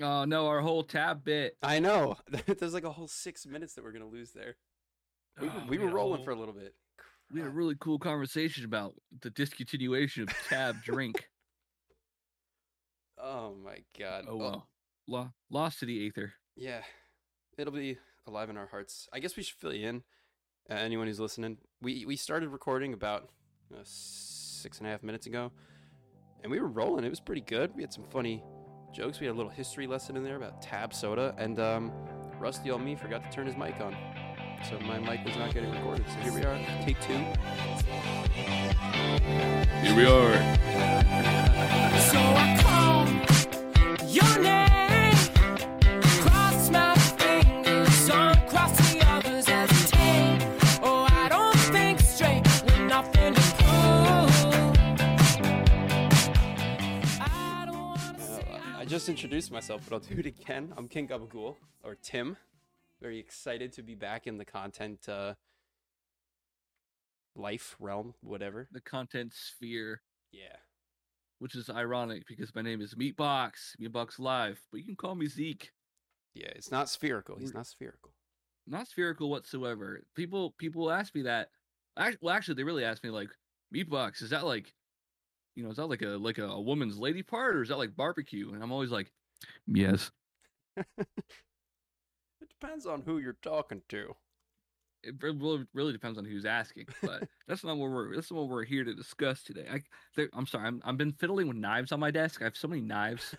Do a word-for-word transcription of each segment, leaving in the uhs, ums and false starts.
Oh no, our whole tab bit. I know. There's like a whole six minutes that we're gonna lose there. We, oh, we were rolling whole... for a little bit. We had a really cool conversation about the discontinuation of tab drink. Oh my god. Oh well. Oh. Lost to the ether. Yeah. It'll be alive in our hearts. I guess we should fill you in. Uh, anyone who's listening. We we started recording about uh, six and a half minutes ago. And we were rolling. It was pretty good. We had some funny jokes. We had a little history lesson in there about tab soda. And um, Rusty on me forgot to turn his mic on. So my mic was not getting recorded. So here we are. Take two. Here we are. So I call your name. Cross my fingers on cross the others as a team. Oh, I don't think straight with nothing to prove. I don't want to say uh, I just introduced myself, but I'll do it again. I'm King Gabagool, or Tim. Very excited to be back in the content uh, life realm, whatever. The content sphere. Yeah. Which is ironic because my name is Meatbox, MeatboxLive, but you can call me Zeke. Yeah, it's not spherical. He's not spherical. Not spherical whatsoever. People people ask me that. I, well, actually, they really ask me, like, Meatbox, is that like, you know, is that like a like a, a woman's lady part, or is that like barbecue? And I'm always like, yes. It depends on who you're talking to. It really, really depends on who's asking, but that's not what we're. That's what we're here to discuss today. I, I'm sorry. I'm. I've been fiddling with knives on my desk. I have so many knives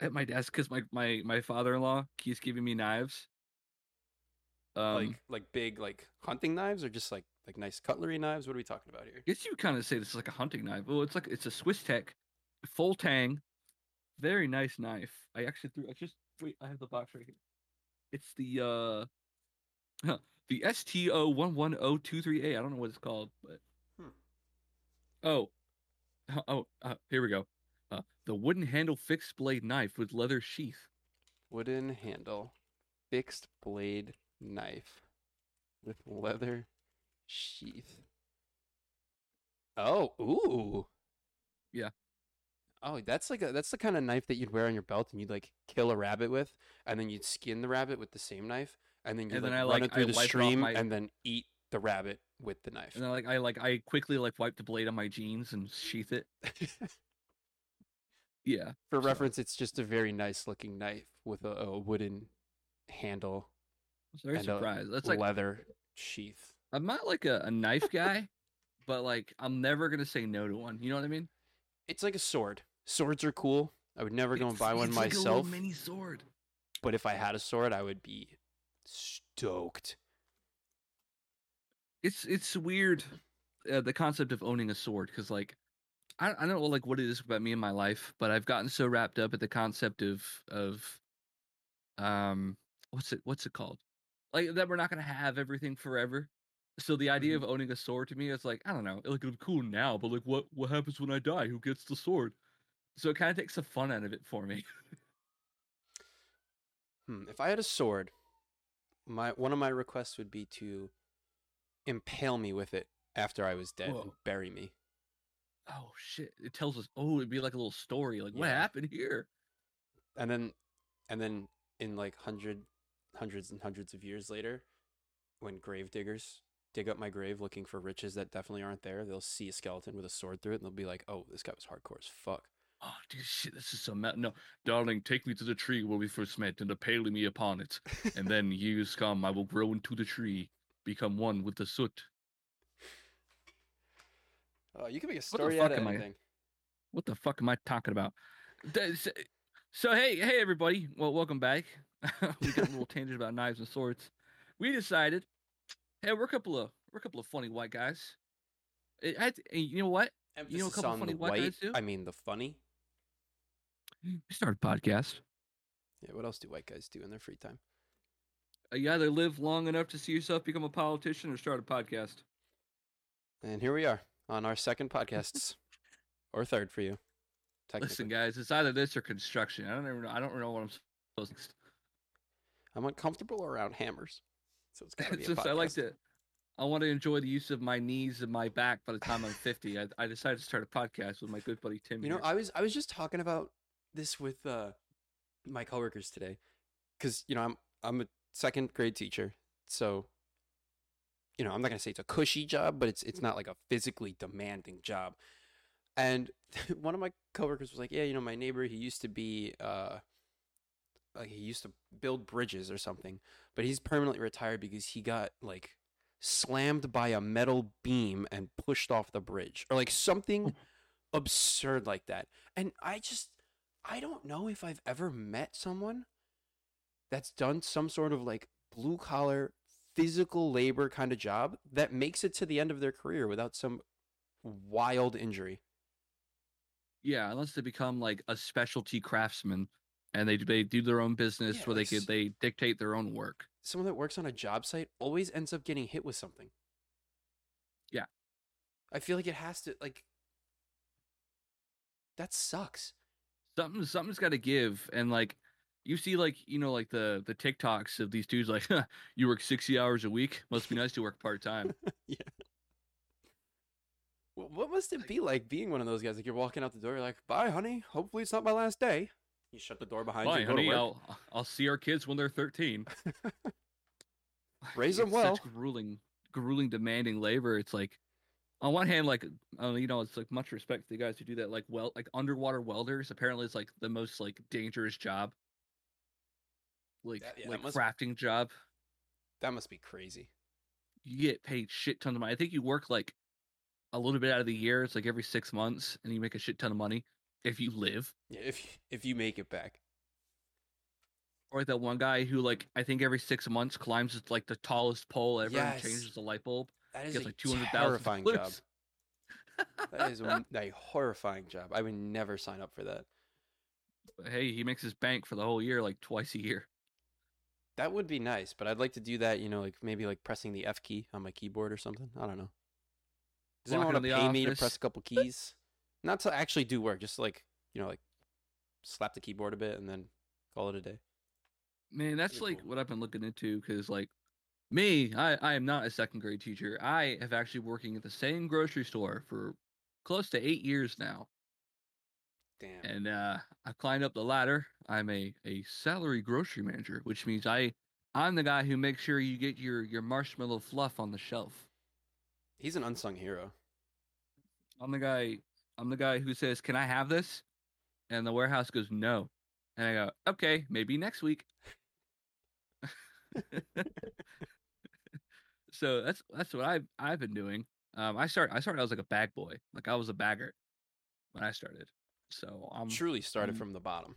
at my desk because my, my, my father-in-law keeps giving me knives. Um, like like big like hunting knives, or just like like nice cutlery knives. What are we talking about here? I guess you would kind of say this is like a hunting knife. Well, it's like it's a Swiss Tech, full tang, very nice knife. I actually threw. I just wait. I have the box right here. It's the uh, huh, the S T O one one zero two three A. I don't know what it's called, but hmm. oh, oh, uh, here we go. Uh, the wooden handle fixed blade knife with leather sheath. Wooden handle, fixed blade knife with leather sheath. Oh, ooh, yeah. Oh, that's like a, that's the kind of knife that you'd wear on your belt, and you'd like kill a rabbit with, and then you'd skin the rabbit with the same knife, and then you like, run like, it through I the stream, my... and then eat the rabbit with the knife. And then, like I like I quickly like wipe the blade on my jeans and sheath it. Yeah. For so. reference, it's just a very nice looking knife with a, a wooden handle. I'm very and surprised. A that's like leather sheath. I'm not like a, a knife guy, but like I'm never gonna say no to one. You know what I mean? It's like a sword. Swords are cool. I would never go it's, and buy one it's myself. It's like a little mini sword. But if I had a sword, I would be stoked. It's it's weird, uh, the concept of owning a sword, because like I I don't know like what it is about me in my life, but I've gotten so wrapped up at the concept of of um what's it what's it called like that we're not gonna have everything forever. So the idea of owning a sword to me is like, I don't know, like it'll be cool now, but like what, what happens when I die? Who gets the sword? So it kind of takes the fun out of it for me. hmm, if I had a sword, my one of my requests would be to impale me with it after I was dead Whoa. and bury me. Oh shit. It tells us, oh, it'd be like a little story. Like yeah. What happened here? And then, and then in like hundred, hundreds and hundreds of years later, when grave diggers dig up my grave looking for riches that definitely aren't there, they'll see a skeleton with a sword through it, and they'll be like, oh, this guy was hardcore as fuck. Oh, dude, shit, this is so mad. No, darling, take me to the tree where we first met and impale me upon it. And then years come, I will grow into the tree, become one with the soot. Oh, you can make a story out of anything. I, what the fuck am I talking about? So, so hey, hey, everybody. Well, welcome back. We got a little tangent about knives and swords. We decided... Hey, we're a couple of we're a couple of funny white guys. It, I, you know what? Emphasis you know, a couple of funny white, white guys do. I mean, the funny. We started a podcast. Yeah, what else do white guys do in their free time? Uh, you either live long enough to see yourself become a politician, or start a podcast. And here we are on our second podcasts, or third for you. Listen, guys, it's either this or construction. I don't even know. I don't know what I'm supposed to. I'm uncomfortable around hammers. So it's gotta be a podcast. I like to, I want to enjoy the use of my knees and my back by the time I'm fifty. I, I decided to start a podcast with my good buddy Tim. You know, here. I was I was just talking about this with uh, my coworkers today, because, you know, I'm I'm a second grade teacher, so, you know, I'm not gonna say it's a cushy job, but it's it's not like a physically demanding job. And one of my coworkers was like, yeah, you know, my neighbor, he used to be, uh, like, he used to build bridges or something, but he's permanently retired because he got, like, slammed by a metal beam and pushed off the bridge, or, like, something absurd like that. And I just, I don't know if I've ever met someone that's done some sort of, like, blue-collar, physical labor kind of job that makes it to the end of their career without some wild injury. Yeah, unless they become like a specialty craftsman and they they do their own business, yeah, where they could they dictate their own work. Someone that works on a job site always ends up getting hit with something. Yeah. I feel like it has to, like, that sucks. Something something's gotta give. And like you see, like, you know, like the the TikToks of these dudes like, huh, you work sixty hours a week. Must be nice to work part time. Yeah. What must it be like being one of those guys? Like, you're walking out the door, you're like, bye, honey. Hopefully it's not my last day. You shut the door behind bye, you. Bye, honey. I'll, I'll see our kids when they're thirteen. Raise them well. Such grueling, grueling, demanding labor. It's like, on one hand, like, uh, you know, it's like much respect to the guys who do that. Like, well, like underwater welders, apparently it's like the most like dangerous job. Like, that, yeah, like that must, crafting job. That must be crazy. You get paid shit tons of money. I think you work like a little bit out of the year. It's like every six months and you make a shit ton of money if you live. Yeah, if if you make it back. Or like that one guy who, like, I think every six months climbs like the tallest pole ever, yes, and changes the light bulb. That is gets, a like, terrifying job. That is a, a horrifying job. I would never sign up for that. But hey, he makes his bank for the whole year, like twice a year. That would be nice, but I'd like to do that, you know, like maybe like pressing the F key on my keyboard or something. I don't know. Does anyone want to pay office. me to press a couple keys? Not to actually do work, just like, you know, like slap the keyboard a bit and then call it a day. Man, that's Beautiful. like what I've been looking into, because like me, I, I am not a second grade teacher. I have actually working at the same grocery store for close to eight years now. Damn. And uh, I climbed up the ladder. I'm a, a salary grocery manager, which means I, I'm the guy who makes sure you get your, your marshmallow fluff on the shelf. He's an unsung hero. I'm the guy. I'm the guy who says, "Can I have this?" And the warehouse goes, "No." And I go, "Okay, maybe next week." So that's that's what I've I've been doing. Um, I start I started. I was like a bag boy. Like I was a bagger when I started. So I'm truly started I'm, from the bottom.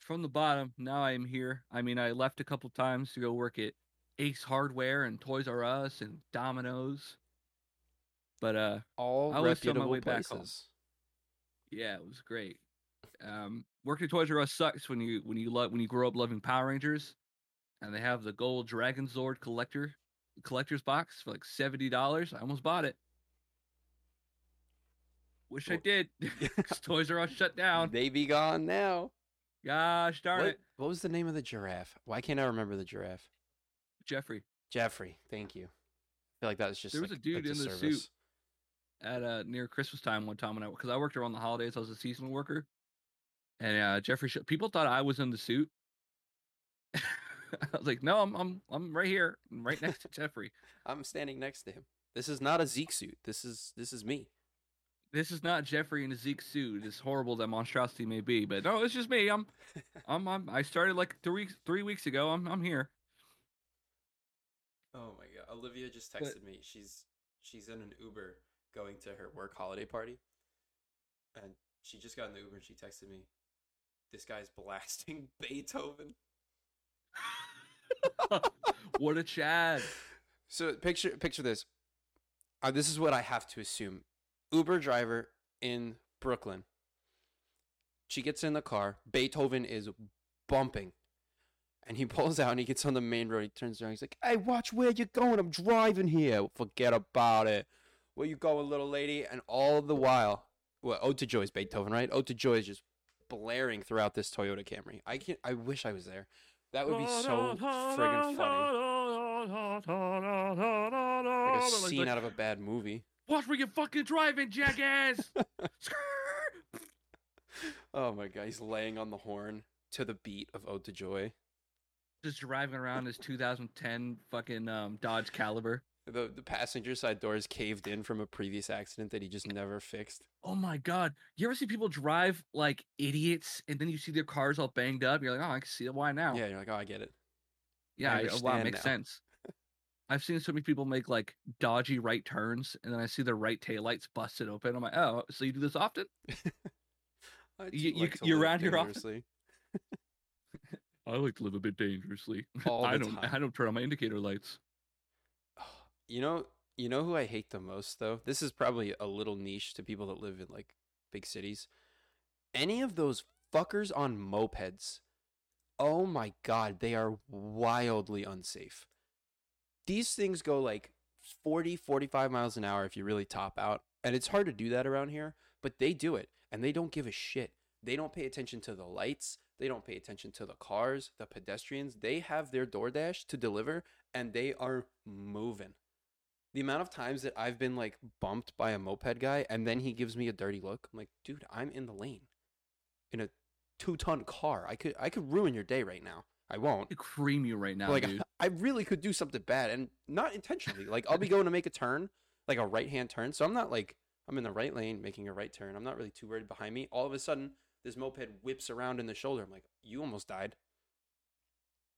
From the bottom. Now I am here. I mean, I left a couple times to go work at Ace Hardware and Toys R Us and Domino's. But uh, all I was on my way places. back home. Yeah, it was great. Um, working at Toys R Us sucks when you when you love when you grow up loving Power Rangers, and they have the gold Dragonzord collector collector's box for like seventy dollars. I almost bought it. Wish well, I did. Yeah. Toys R Us shut down. They be gone now. Gosh darn what, it! What was the name of the giraffe? Why can't I remember the giraffe? Jeffrey. Jeffrey. Thank you. I feel like that was just there was like, a dude in the suit. At uh near Christmas time one time when I because I worked around the holidays, I was a seasonal worker, and uh Jeffrey people thought I was in the suit. I was like, no, I'm I'm I'm right here, I'm right next to Jeffrey. I'm standing next to him. This is not a Zeke suit. This is this is me. This is not Jeffrey in a Zeke suit. As horrible that monstrosity may be, but no, it's just me. I'm I'm I'm I started like three three weeks ago. I'm I'm here. Oh my god, Olivia just texted but, me. She's she's in an Uber. Going to her work holiday party, and she just got in the Uber and she texted me, "This guy's blasting Beethoven." What a Chad! So picture picture this. Uh, this is what I have to assume: Uber driver in Brooklyn. She gets in the car. Beethoven is bumping, and he pulls out and he gets on the main road. He turns around. He's like, "Hey, watch where you're going. I'm driving here. Forget about it. Where you going, little lady?" And all the while, well, Ode to Joy is Beethoven, right? Ode to Joy is just blaring throughout this Toyota Camry. I can't. I wish I was there. That would be so friggin' funny. Like a scene like, out of a bad movie. Watch where you fucking driving, jackass! Oh my god, he's laying on the horn. to the beat of Ode to Joy. Just driving around this two thousand ten fucking um, Dodge Caliber. The the passenger side door is caved in from a previous accident that he just never fixed. Oh my God. You ever see people drive like idiots and then you see their cars all banged up? You're like, oh, I can see why now. Yeah, you're like, oh, I get it. Yeah, I understand wow, it makes now. sense. I've seen so many people make like dodgy right turns and then I see their right taillights busted open. I'm like, oh, so you do this often? you, like you, you're around here often? I like to live a bit dangerously. All I don't time. I don't turn on my indicator lights. You know, you know who I hate the most, though? This is probably a little niche to people that live in, like, big cities. Any of those fuckers on mopeds. Oh, my God. They are wildly unsafe. These things go, like, forty, forty-five miles an hour if you really top out. And it's hard to do that around here, but they do it. And they don't give a shit. They don't pay attention to the lights. They don't pay attention to the cars, the pedestrians. They have their DoorDash to deliver, and they are moving. The amount of times that I've been, like, bumped by a moped guy, and then he gives me a dirty look. I'm like, dude, I'm in the lane in a two-ton car. I could I could ruin your day right now. I won't. I could cream you right now, like, dude. I, I really could do something bad, and not intentionally. Like, I'll be going to make a turn, like a right-hand turn. So I'm not, like, I'm in the right lane making a right turn. I'm not really too worried behind me. All of a sudden, this moped whips around in the shoulder. I'm like, you almost died.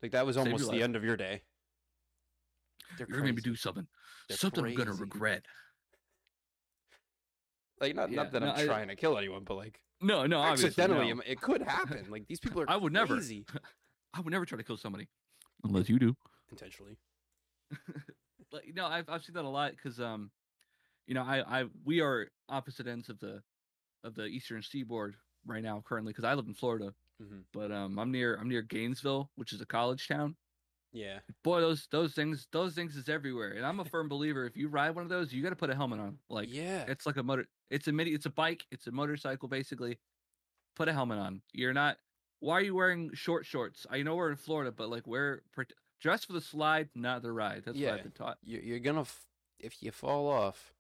Like, that was almost the end of your day. They're You're going to do something. They're something crazy. I'm going to regret. Like, not, yeah, not that no, I'm I, trying to kill anyone, but, like... No, no, accidentally, no. It could happen. Like, these people are I would crazy. Never, I would never try to kill somebody. Unless you do. Intentionally. But, you know, I've, I've seen that a lot because, um, you know, I, I we are opposite ends of the of the Eastern Seaboard right now, currently, because I live in Florida. Mm-hmm. But um, I'm near I'm near Gainesville, which is a college town. Yeah, boy, those those things those things is everywhere, and I'm a firm believer. If you ride one of those, you got to put a helmet on. Like, yeah, it's like a motor, it's a mini, it's a bike, it's a motorcycle, basically. Put a helmet on. You're not. Why are you wearing short shorts? I know we're in Florida, but like, wear dress for the slide, not the ride. That's yeah. what I've been taught. You're, you're gonna if you fall off,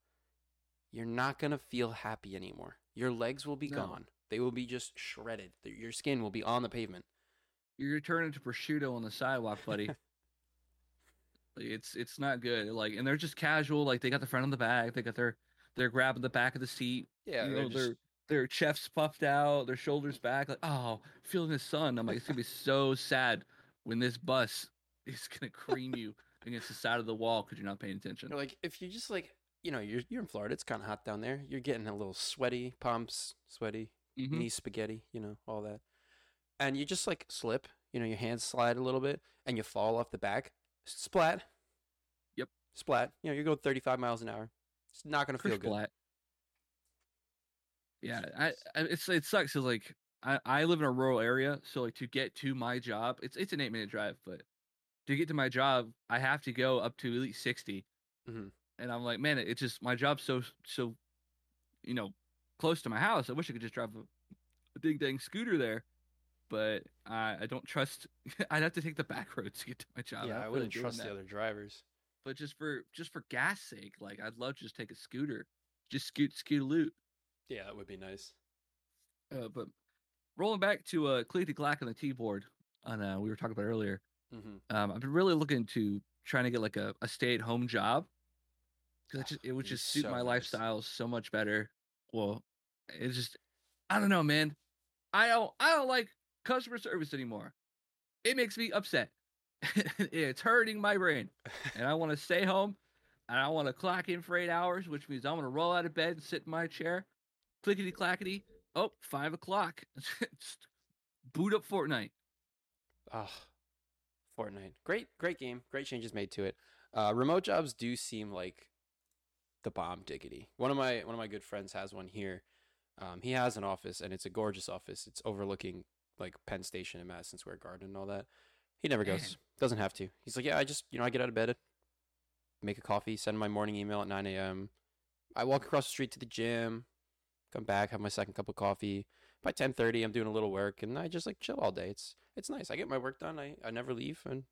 you're not gonna feel happy anymore. Your legs will be no. gone. They will be just shredded. Your skin will be on the pavement. You're turning into prosciutto on the sidewalk, buddy. it's it's not good. Like, and they're just casual. Like, they got the front on the back. They got their they're grabbing the back of the seat. Yeah, you know, just... their their chests puffed out, their shoulders back. Like, oh, feeling the sun. I'm like, it's gonna be so sad when this bus is gonna cream you against the side of the wall because you're not paying attention. You're like, if you just like, you know, you're you're in Florida. It's kind of hot down there. You're getting a little sweaty, palms sweaty, mm-hmm. knee spaghetti. You know, all that. And you just, like, slip, you know, your hands slide a little bit, and you fall off the back. Splat. Yep. Splat. You know, you're going thirty-five miles an hour. It's not going to feel splat. good. Yeah, I, I, it's it sucks. Cause, like, I, I live in a rural area, so, like, to get to my job, it's it's an eight-minute drive, but to get to my job, I have to go up to at least sixty. Mm-hmm. And I'm like, man, it's just, my job's so, so, you know, close to my house. I wish I could just drive a, a ding-dang scooter there. But uh, I don't trust. I'd have to take the back road to get to my job. Yeah, I, I wouldn't trust that. The other drivers. But just for just for gas sake, like, I'd love to just take a scooter, just scoot scoot loot. Yeah, that would be nice. Uh, but rolling back to uh, Cleek the Glack on the T-board, on uh, we were talking about earlier. Mm-hmm. Um, I've been really looking to trying to get like a, a stay-at-home job because oh, it, it would just suit so my nice. lifestyle so much better. Well, it's just I don't know, man. I don't I don't like. customer service anymore. It makes me upset. It's hurting my brain, and I want to stay home, and I want to clock in for eight hours, which means I want to roll out of bed and sit in my chair, clickety clackety. Oh, five o'clock. Boot up Fortnite. Oh, Fortnite, great great game, great changes made to it. Uh remote jobs do seem like the bomb diggity. One of my one of my good friends has one here. Um he has an office, and it's a gorgeous office. It's overlooking like Penn Station and Madison Square Garden and all that. He never goes. Man. Doesn't have to. He's like, yeah, I just, you know, I get out of bed, make a coffee, send my morning email at nine a.m. I walk across the street to the gym, come back, have my second cup of coffee. By ten thirty, I'm doing a little work, and I just, like, chill all day. It's it's nice. I get my work done. I, I never leave, and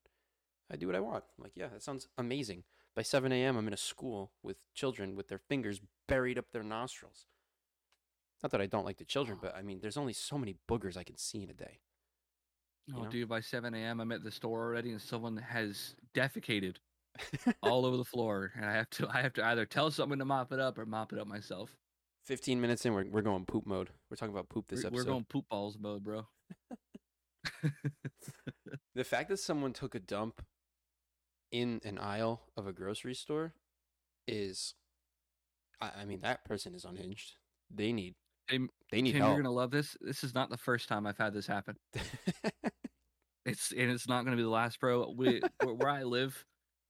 I do what I want. I'm like, yeah, that sounds amazing. By seven a.m., I'm in a school with children with their fingers buried up their nostrils. Not that I don't like the children, but I mean, there's only so many boogers I can see in a day. Oh, know? Dude, by seven a.m. I'm at the store already, and someone has defecated all over the floor, and I have to I have to either tell someone to mop it up or mop it up myself. Fifteen minutes in, we're we're going poop mode. We're talking about poop this we're, episode. We're going poop balls mode, bro. The fact that someone took a dump in an aisle of a grocery store is, I, I mean, that person is unhinged. They need, they, they need Tim, help. You're gonna love this. This is not the first time I've had this happen. It's and it's not gonna be the last, bro. We, where, where I live,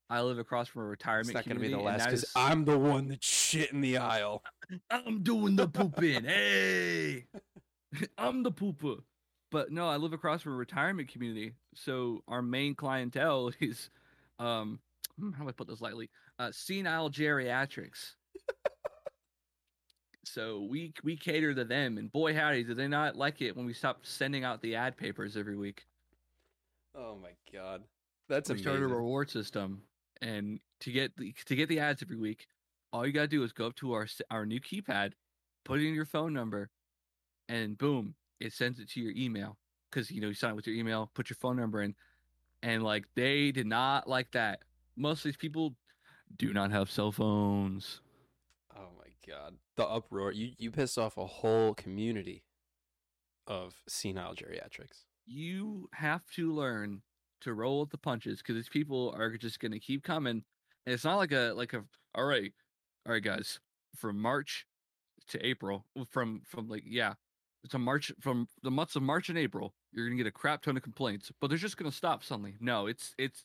I live across from a retirement. It's not gonna be the last because is... I'm the one that shit in the aisle. I'm doing the pooping. Hey, I'm the pooper. But no, I live across from a retirement community, so our main clientele is, um, how do I put this lightly? Uh, senile geriatrics. So we we cater to them, and boy howdy, do they not like it when we stopped sending out the ad papers every week. Oh my god, that's we amazing. Started a reward system, and to get the, to get the ads every week, all you gotta do is go up to our our new keypad, put in your phone number, and boom. It sends it to your email because, you know, you sign with your email, put your phone number in, and like they did not like that. Most of these people do not have cell phones. Oh my god, the uproar! You you pissed off a whole community of senile geriatrics. You have to learn to roll with the punches because these people are just going to keep coming. And it's not like a like a all right, all right, guys, from March to April, from from like yeah. to March from the months of March and April, you're gonna get a crap ton of complaints, but they're just gonna stop suddenly. No, it's it's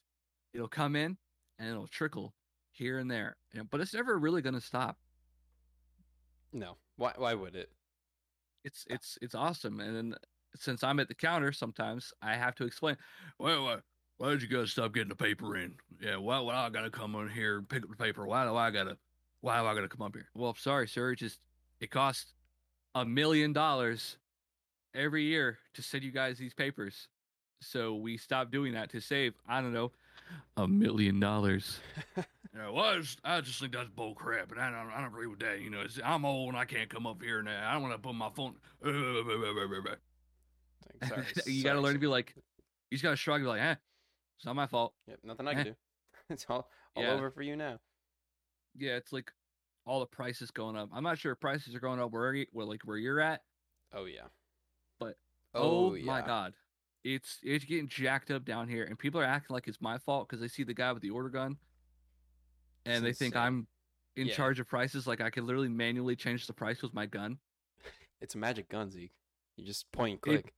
it'll come in and it'll trickle here and there, but it's never really gonna stop. No, why why would it? It's it's it's awesome, and then since I'm at the counter, sometimes I have to explain. Well, why, why did you guys stop getting the paper in? Yeah, why why I gotta come on here and pick up the paper? Why do I gotta why do I gotta come up here? Well, sorry, sir, it just it costs. a million dollars every year to send you guys these papers. So we stopped doing that to save, I don't know, a million dollars. Yeah, well, I just, I just think that's bull crap, and I don't, I don't agree with that. You know, it's, I'm old and I can't come up here now. I don't want to put my phone. Sorry, you got to learn to be like, you just got to shrug and be like, eh, it's not my fault. Yep, nothing I can eh. do. It's all, all yeah. over for you now. Yeah, it's like, all the prices going up. I'm not sure if prices are going up where, you, where like where you're at. Oh yeah, but oh, oh yeah. my god, it's it's getting jacked up down here, and people are acting like it's my fault because they see the guy with the order gun, and it's they insane. think I'm in yeah. charge of prices. Like I can literally manually change the price with my gun. It's a magic gun, Zeke. You just point and click. It,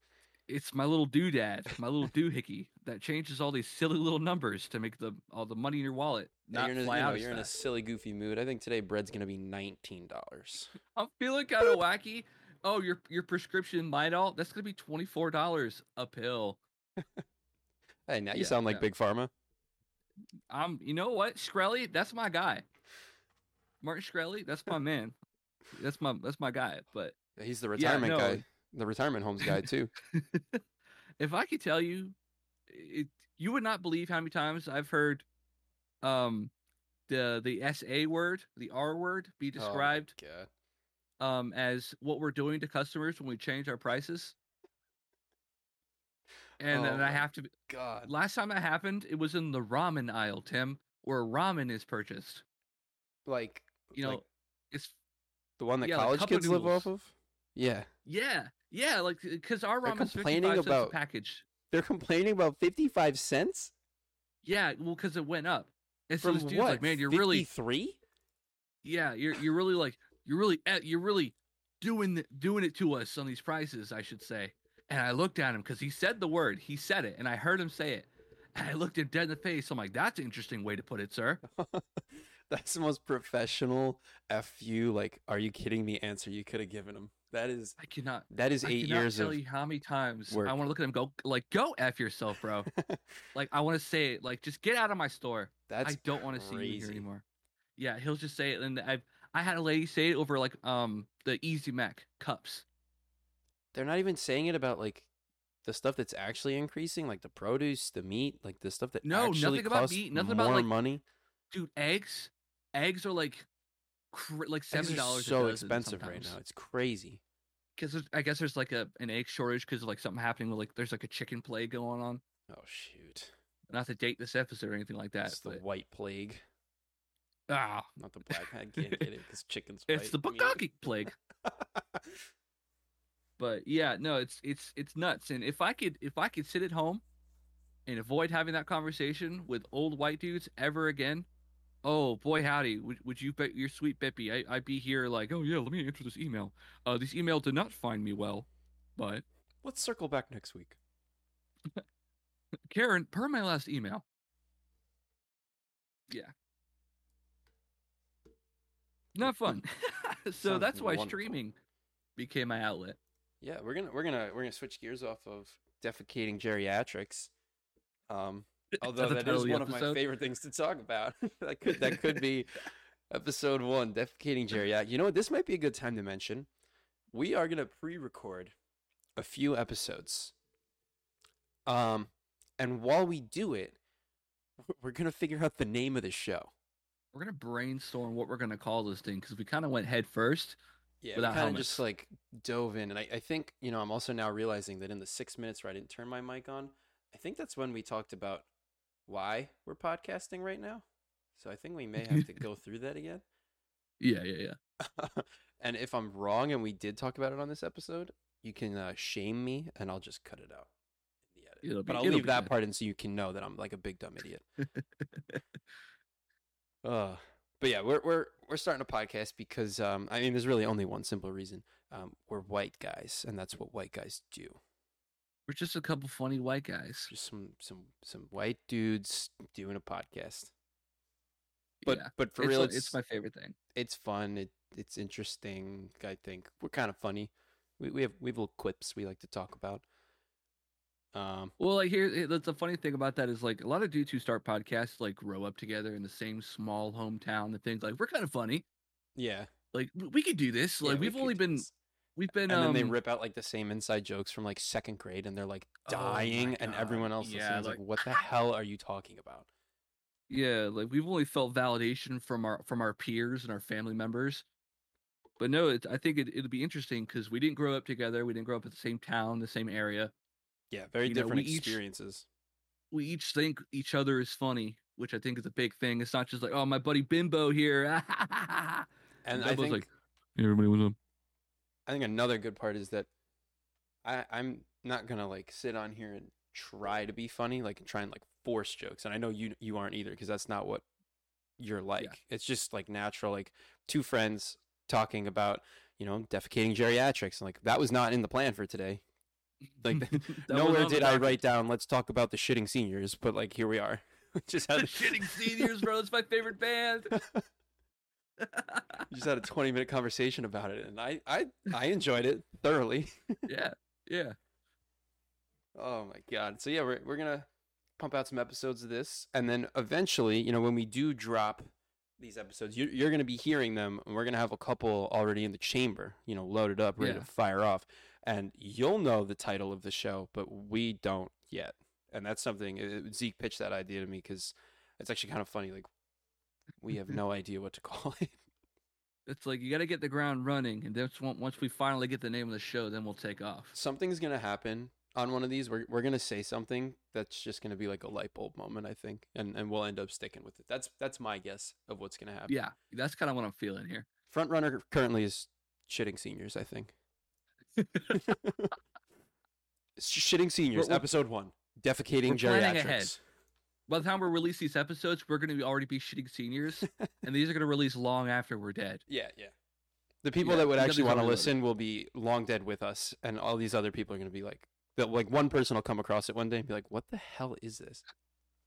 it's my little doodad, my little doohickey that changes all these silly little numbers to make the all the money in your wallet. Not you're in, a, you know, you're in a silly, goofy mood. I think today bread's gonna be nineteen dollars. I'm feeling kind of wacky. Oh, your your prescription Midol, that's gonna be twenty-four dollars a pill. Hey, now you yeah, sound like yeah. Big Pharma. Um, you know what, Shkreli, that's my guy. Martin Shkreli, that's my man. That's my that's my guy. But he's the retirement yeah, no. guy, the retirement homes guy too. If I could tell you, it you would not believe how many times I've heard. Um, the the S A word, the R word, be described oh um as what we're doing to customers when we change our prices. And oh then I have to. Be, God. Last time that happened, it was in the ramen aisle, Tim, where ramen is purchased. Like you know, like it's the one that yeah, college like kids noodles. live off of. Yeah. Yeah, yeah, like because our ramen's fifty-five about, cents a package. They're complaining about fifty-five cents. Yeah, well, because it went up. And so From this dude's what? like, man, you're really fifty-three? Yeah, you're you're really like you're really you're really doing the, doing it to us on these prices, I should say. And I looked at him because he said the word, he said it, and I heard him say it. And I looked him dead in the face. I'm like, that's an interesting way to put it, sir. That's the most professional F you. Like, are you kidding me? Answer you could have given him. That is, I cannot. That is I eight years tell of. You how many times work. I want to look at him go like, go F yourself, bro. Like, I want to say it. Like, just get out of my store. That's I don't want to see you here anymore. Yeah, he'll just say it. And I I had a lady say it over like um the Easy Mac cups. They're not even saying it about like the stuff that's actually increasing, like the produce, the meat, like the stuff that no actually nothing costs about meat, nothing more about like money. Dude, eggs, eggs are like cr- like seven dollars. So expensive sometimes. Right now, it's crazy. because I guess there's like a an egg shortage because like something happening with like there's like a chicken plague going on. Oh shoot! Not to date this episode or anything like that. It's the but... white plague. Ah, not the black. I can't get it because chicken's white. It's the bukkake plague. But yeah, no, it's it's it's nuts. And if I could if I could sit at home and avoid having that conversation with old white dudes ever again, oh boy howdy, would, would you bet your sweet Bippy? I I'd be here like, oh yeah, let me enter this email. Uh, this email did not find me well, but let's circle back next week. Karen, per my last email. Yeah. Not fun. So that's why wonderful. Streaming became my outlet. Yeah, we're gonna we're gonna we're gonna switch gears off of defecating geriatrics. Um, although that is one episode. of my favorite things to talk about. that could that could be episode one, defecating geriatrics. You know what? This might be a good time to mention. We are gonna pre-record a few episodes. Um, and while we do it, we're gonna figure out the name of the show. We're gonna brainstorm what we're gonna call this thing because we kind of went head first. Yeah, without we kind of just like dove in, and I, I think you know I'm also now realizing that in the six minutes where I didn't turn my mic on, I think that's when we talked about why we're podcasting right now. So I think we may have to go through that again. Yeah, yeah, yeah. And if I'm wrong and we did talk about it on this episode, you can uh, shame me and I'll just cut it out in the edit. It'll be, but I'll leave that bad. part in so you can know that I'm like a big dumb idiot. Uh, but yeah, we're we're we're starting a podcast because um, I mean, there's really only one simple reason. Um, we're white guys, and that's what white guys do. We're just a couple funny white guys, just some some some white dudes doing a podcast. But yeah. but for it's, real, it's, it's my favorite thing. It's fun. It it's interesting. I think we're kind of funny. We we have we have little quips we like to talk about. Um, well, like here, that's the funny thing about that is like a lot of dudes who start podcasts like grow up together in the same small hometown and things like we're kind of funny. Yeah, like we could do this. Like yeah, we've we only been, we've been, and um, then they rip out like the same inside jokes from like second grade, and they're like dying, oh and everyone else yeah, is like, like, "What the hell are you talking about?" Yeah, like we've only felt validation from our from our peers and our family members. But no, it, I think it it'll be interesting because we didn't grow up together. We didn't grow up in the same town, the same area. Yeah, very you different know, we experiences. Each, we each think each other is funny, which I think is a big thing. It's not just like, oh, my buddy Bimbo here. and Bimbo's I think like, hey, everybody, what's up? I think another good part is that I, I'm not gonna like sit on here and try to be funny, like and try and like force jokes. And I know you you aren't either, because that's not what you're like. Yeah. It's just like natural, like two friends talking about, you know, defecating geriatrics. And like that was not in the plan for today. Like nowhere did I write down let's talk about the shitting seniors, but like here we are. Just had the shitting seniors, bro. It's my favorite band. Just had a twenty minute conversation about it, and I I I enjoyed it thoroughly. Yeah, yeah. Oh my god. So yeah, we're we're gonna pump out some episodes of this, and then eventually, you know, when we do drop these episodes, you, you're gonna be hearing them, and we're gonna have a couple already in the chamber, you know, loaded up, ready yeah. to fire off. And you'll know the title of the show, but we don't yet. And that's something, it, Zeke pitched that idea to me because it's actually kind of funny. Like, we have no idea what to call it. It's like, you got to get the ground running. And that's one, once we finally get the name of the show, then we'll take off. Something's going to happen on one of these. We're, we're going to say something that's just going to be like a light bulb moment, I think. And and we'll end up sticking with it. That's, that's my guess of what's going to happen. Yeah, that's kind of what I'm feeling here. Front runner currently is shitting seniors, I think. Shitting seniors, episode one, defecating we're geriatrics. Ahead. By the time we release these episodes, we're going to already be shitting seniors, and these are going to release long after we're dead. Yeah, yeah. The people yeah, that would actually want to listen will be long dead with us, and all these other people are going to be like, like one person will come across it one day and be like, "What the hell is this?"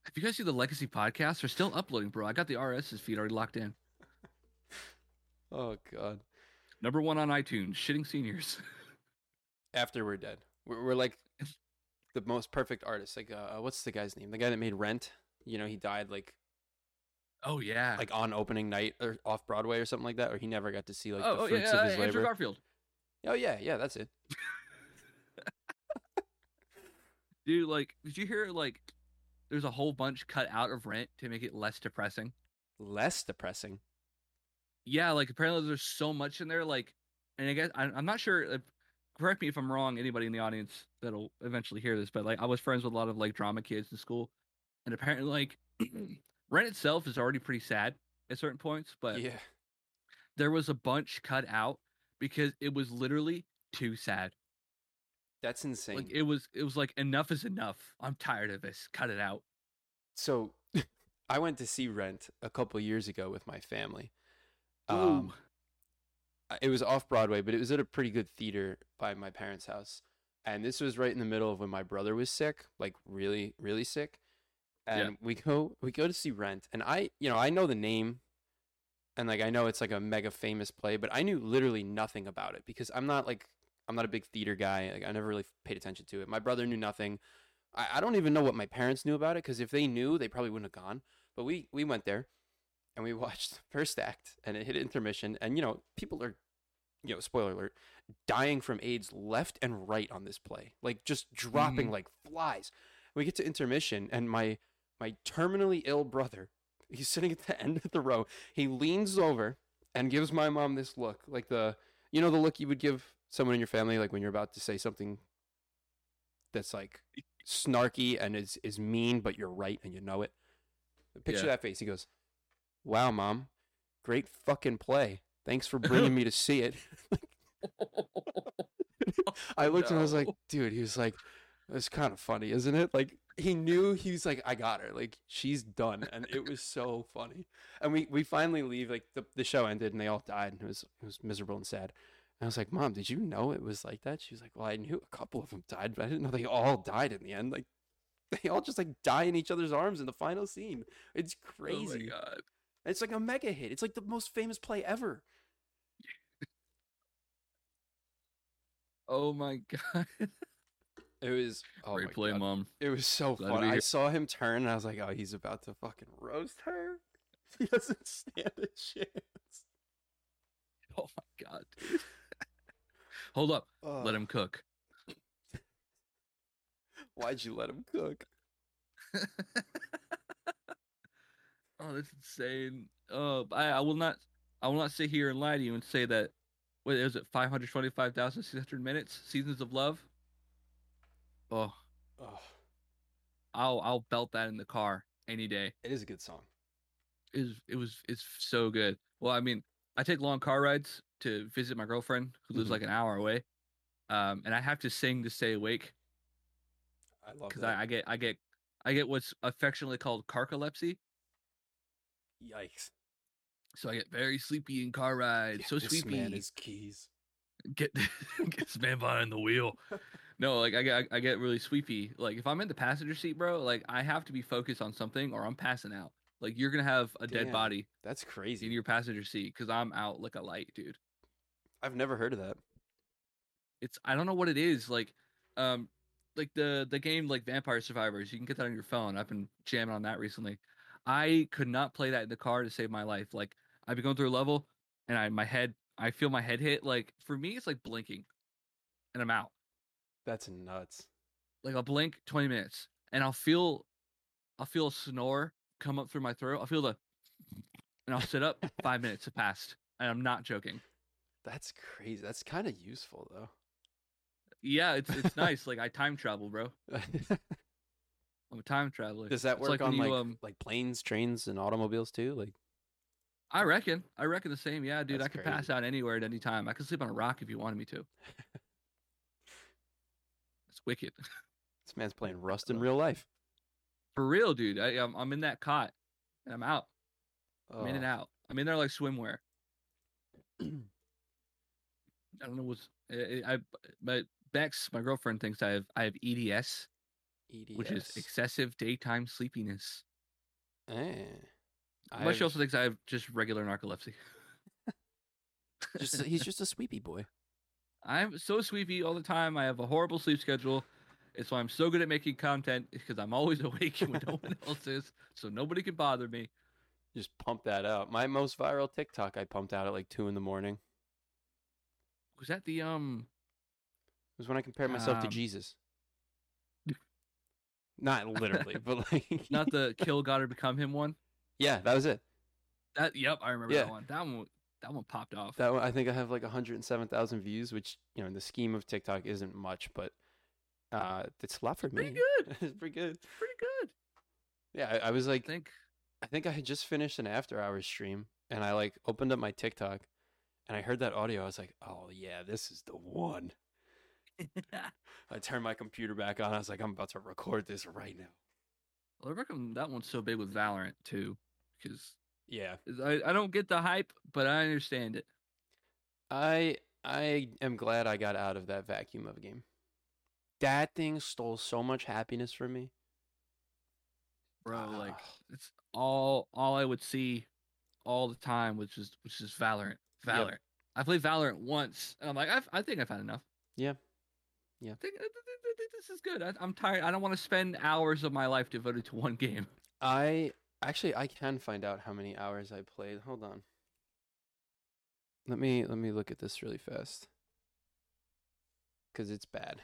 If you guys see the legacy podcasts, they're still uploading, bro. I got the R S S feed already locked in. Oh god, number one on iTunes, shitting seniors. After we're dead, we're, we're like the most perfect artist. Like, uh, what's the guy's name? The guy that made Rent. You know, he died like, oh yeah, like on opening night or off Broadway or something like that. Or he never got to see like oh, the oh, fruits yeah, of his labor. Andrew Garfield. Oh yeah, yeah, that's it. Dude, like, did you hear like there's a whole bunch cut out of Rent to make it less depressing? Less depressing. Yeah, like apparently there's so much in there. Like, and I guess I'm not sure if. correct me if I'm wrong, anybody in the audience that'll eventually hear this, but like I was friends with a lot of like drama kids in school, and apparently like Rent itself is already pretty sad at certain points, but yeah, there was a bunch cut out because it was literally too sad. That's insane. Like it was, it was like enough is enough. I'm tired of this. Cut it out. So, I went to see Rent a couple years ago with my family. Um, it was off Broadway, but it was at a pretty good theater by my parents' house. And this was right in the middle of when my brother was sick, like really, really sick. And yeah. we go, we go to see Rent, and I, you know, I know the name, and like I know it's like a mega famous play, but I knew literally nothing about it because I'm not like. I'm not a big theater guy. Like, I never really paid attention to it. My brother knew nothing. I, I don't even know what my parents knew about it, because if they knew, they probably wouldn't have gone. But we, we went there, and we watched the first act, and it hit intermission. And, you know, people are, you know, spoiler alert, dying from AIDS left and right on this play. Like, just dropping mm-hmm. like flies. We get to intermission, and my my terminally ill brother, he's sitting at the end of the row. He leans over and gives my mom this look, like the, you know, the look you would give someone in your family, like when you're about to say something that's like snarky and is, is mean, but you're right and you know it. Picture yeah. that face. He goes, "Wow, Mom, great fucking play. Thanks for bringing me to see it." I looked no. and I was like, dude, he was like, "It's kind of funny, isn't it?" Like he knew, he was like, "I got her. Like she's done." And it was so funny. And we, we finally leave. Like the, the show ended and they all died, and it was it was miserable and sad. I was like, "Mom, did you know it was like that?" She was like, "Well, I knew a couple of them died, but I didn't know they all died in the end. Like, they all just like die in each other's arms in the final scene. It's crazy." Oh my God. It's like a mega hit. It's like the most famous play ever. Oh my God. It was oh great my play, God. Mom. It was so Glad fun. I saw him turn, and I was like, "Oh, he's about to fucking roast her. He doesn't stand a chance." Oh my God. Hold up. Uh, let him cook. Why'd you let him cook? Oh, that's insane. Uh, I, I will not I will not sit here and lie to you and say that, what is it, five hundred twenty-five thousand six hundred minutes? Seasons of Love? Oh. oh. I'll I'll belt that in the car any day. It is a good song. It is, it was it's so good. Well, I mean, I take long car rides to visit my girlfriend who lives mm-hmm. like an hour away, um, and I have to sing to stay awake. I love because I, I get I get I get what's affectionately called carcalepsy. Yikes! So I get very sleepy in car rides. Yeah, so this sleepy. Man is keys. Get get this man behind the wheel. No, like I get I get really sleepy. Like if I'm in the passenger seat, bro, like I have to be focused on something or I'm passing out. Like you're gonna have a Damn, dead body. That's crazy. In your passenger seat, because I'm out like a light, dude. I've never heard of that. It's I don't know what it is. Like, um, like the the game like Vampire Survivors, you can get that on your phone. I've been jamming on that recently. I could not play that in the car to save my life. Like I've been going through a level, and I my head, I feel my head hit. Like for me, it's like blinking, and I'm out. That's nuts. Like I'll blink twenty minutes, and I'll feel, I'll feel a snore come up through my throat. I'll feel the, and I'll sit up. Five minutes have passed, and I'm not joking. That's crazy. That's kind of useful, though. Yeah, it's it's nice. Like I time travel, bro. I'm a time traveler. Does that it's work like on you, like, um, like planes, trains, and automobiles too? Like, I reckon. I reckon the same. Yeah, dude. I could crazy. pass out anywhere at any time. I could sleep on a rock if you wanted me to. That's wicked. This man's playing Rust in real life. For real, dude. I, I'm I'm in that cot, and I'm out. Oh. I'm in and out. I'm in there like swimwear. I don't know what's I, I but Bex, my girlfriend, thinks I have I have E D S, E D S. Which is excessive daytime sleepiness. Eh, but I've... she also thinks I have just regular narcolepsy. just he's just a sweepy boy. I'm so sweepy all the time. I have a horrible sleep schedule. It's why I'm so good at making content, because I'm always awake when no one else is, so nobody can bother me. Just pump that out. My most viral TikTok I pumped out at like two in the morning. Was that the um? It was when I compared myself um, to Jesus. Not literally, but like not the kill God or become him one. Yeah, that was it. That yep, I remember yeah. that one. That one That one popped off. That one, I think I have like one hundred seven thousand views, which, you know, in the scheme of TikTok isn't much, but uh, it's a lot for it's me. Pretty good. It's pretty good. It's pretty good. Yeah, I, I was like, I think, I think I had just finished an after hours stream, and I like opened up my TikTok, and I heard that audio. I was like, oh yeah, this is the one. I turned my computer back on. I was like, I'm about to record this right now. Well, I reckon that one's so big with Valorant too, because. Yeah, I, I don't get the hype, but I understand it. I I am glad I got out of that vacuum of a game. That thing stole so much happiness from me, bro. Uh, like it's all all I would see all the time, which is which is Valorant. Valorant. Yep. I played Valorant once, and I'm like, I've, I think I've had enough. Yeah, yeah. I think, I think this is good. I, I'm tired. I don't want to spend hours of my life devoted to one game. I. Actually, I can find out how many hours I played. Hold on. Let me let me look at this really fast. Because it's bad.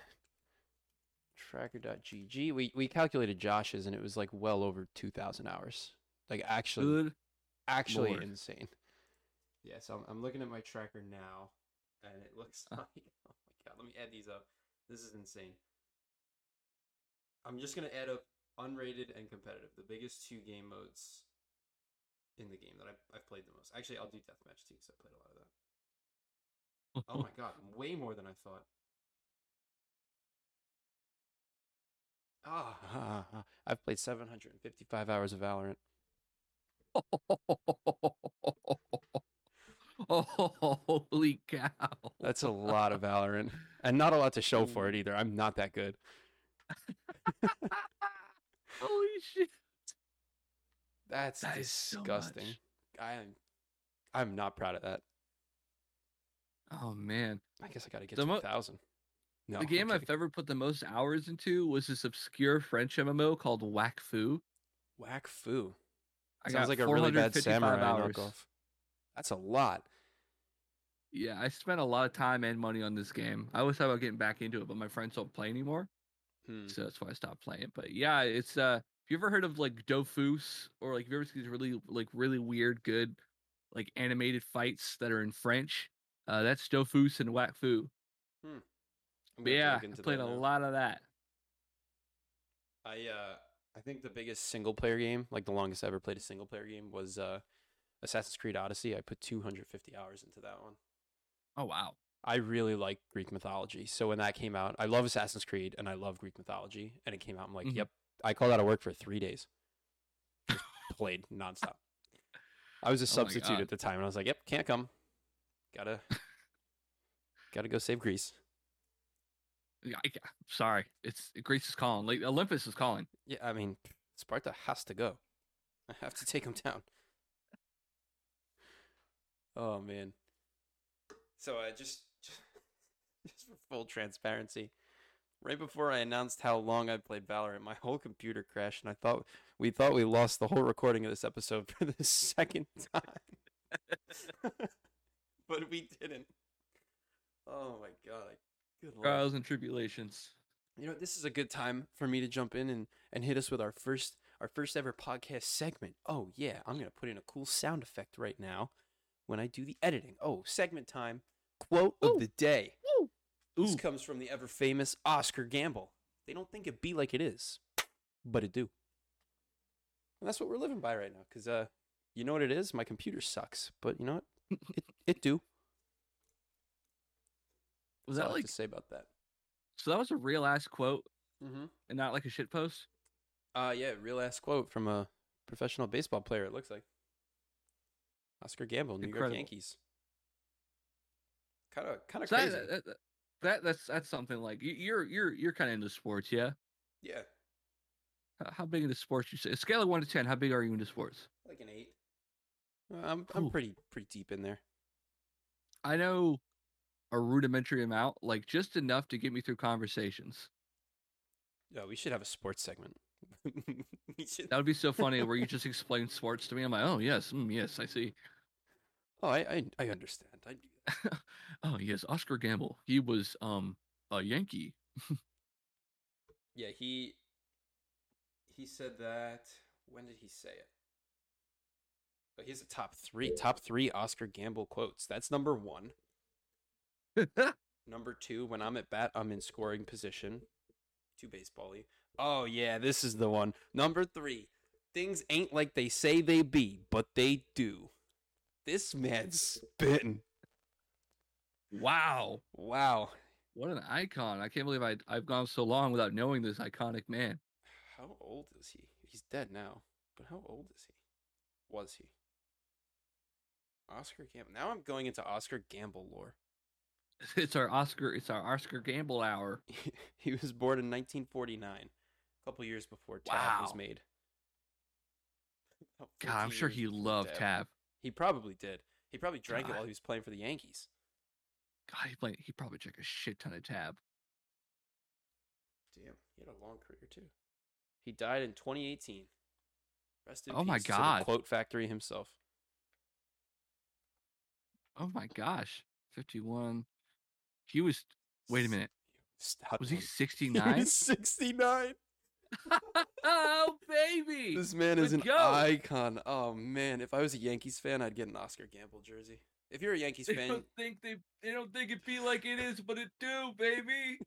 Tracker dot g g. We we calculated Josh's, and it was like well over two thousand hours. Like actually, Good actually Lord. Insane. Yeah, so I'm, I'm looking at my tracker now, and it looks like... Oh my god, let me add these up. This is insane. I'm just going to add up unrated and competitive, the biggest two game modes in the game that I've, I've played the most. Actually, I'll do deathmatch too because I played a lot of that. Oh my god, way more than I thought. Ah, I've played seven hundred fifty-five hours of Valorant. Oh, holy cow! That's a lot of Valorant, and not a lot to show for it either. I'm not that good. Holy shit! That's that disgusting. So I'm, I'm not proud of that. Oh man! I guess I gotta get the to mo- a thousand. No, the game I've ever put the most hours into was this obscure French M M O called Wakfu. Wakfu. I Sounds like a really bad samurai knockoff. That's a lot. Yeah, I spent a lot of time and money on this game. I always thought about getting back into it, but my friends don't play anymore. Hmm. So that's why I stopped playing. But yeah, it's uh, have you ever heard of like Dofus, or like have you ever seen these really like really weird, good, like animated fights that are in French? Uh, that's Dofus and Wakfu. Hmm. But yeah, I played a lot of that. I uh, I think the biggest single player game, like the longest I ever played a single player game, was uh, Assassin's Creed Odyssey. I put two hundred fifty hours into that one. Oh wow. I really like Greek mythology. So when that came out, I love Assassin's Creed and I love Greek mythology. And it came out, I'm like, mm-hmm. Yep. I called out of work for three days. Just played nonstop. I was a substitute oh at the time, and I was like, yep, can't come. Gotta gotta go save Greece. Yeah, I, sorry. It's Greece is calling. Like Olympus is calling. Yeah, I mean, Sparta has to go. I have to take him down. Oh man. So I uh, just Just for full transparency, right before I announced how long I played Valorant, my whole computer crashed, and I thought we thought we lost the whole recording of this episode for the second time, but we didn't. Oh my god! Good luck. Trials and tribulations. You know, this is a good time for me to jump in and, and hit us with our first our first ever podcast segment. Oh yeah, I'm gonna put in a cool sound effect right now when I do the editing. Oh, segment time. Quote Ooh. Of the day. Ooh. This comes from the ever-famous Oscar Gamble. They don't think it be like it is, but it do. And that's what we're living by right now, because uh, you know what it is? My computer sucks, but you know what? It it do. Was that's that all like I have to say about that? So that was a real-ass quote, mm-hmm. and not like a shit post? Uh, yeah, real-ass quote from a professional baseball player, it looks like. Oscar Gamble, New Incredible. York Yankees. Kind of, kind of so crazy. That, that, that that's that's something like you're you're you're kind of into sports, yeah. Yeah. How, how big into sports you say? A scale of one to ten, how big are you into sports? Like an eight. Uh, I'm I'm Ooh. pretty pretty deep in there. I know a rudimentary amount, like just enough to get me through conversations. Yeah, we should have a sports segment. That would be so funny, where you just explain sports to me. I'm like, oh yes, mm, yes, I see. Oh, I I, I understand. I do. Oh yes, Oscar Gamble. He was um a Yankee. Yeah, he he said that. When did he say it? Here's a top three. Top three Oscar Gamble quotes. That's number one. Number two, when I'm at bat, I'm in scoring position. Too baseball-y. Oh, yeah, this is the one. Number three, things ain't like they say they be, but they do. This man's spitting. Wow. Wow. What an icon. I can't believe I, I've gone so long without knowing this iconic man. How old is he? He's dead now. But how old is he? Was he? Oscar Gamble. Now I'm going into Oscar Gamble lore. It's our Oscar. It's our Oscar Gamble hour. He was born in nineteen forty-nine, a couple years before Tab wow. was made. God, I'm sure he loved Tab. Tab. He probably did. He probably drank God. it while he was playing for the Yankees. God, he played. He probably drank a shit ton of Tab. Damn, he had a long career too. He died in twenty eighteen. Rest in oh peace my God. to the quote factory himself. Oh my gosh, fifty-one. He was, wait a minute. Stop was he sixty-nine? He's sixty-nine. Oh, baby. This man Good is an go. icon. Oh, man. If I was a Yankees fan, I'd get an Oscar Gamble jersey. If you're a Yankees they fan. Don't think they, they don't think it be like it is, but it do, baby.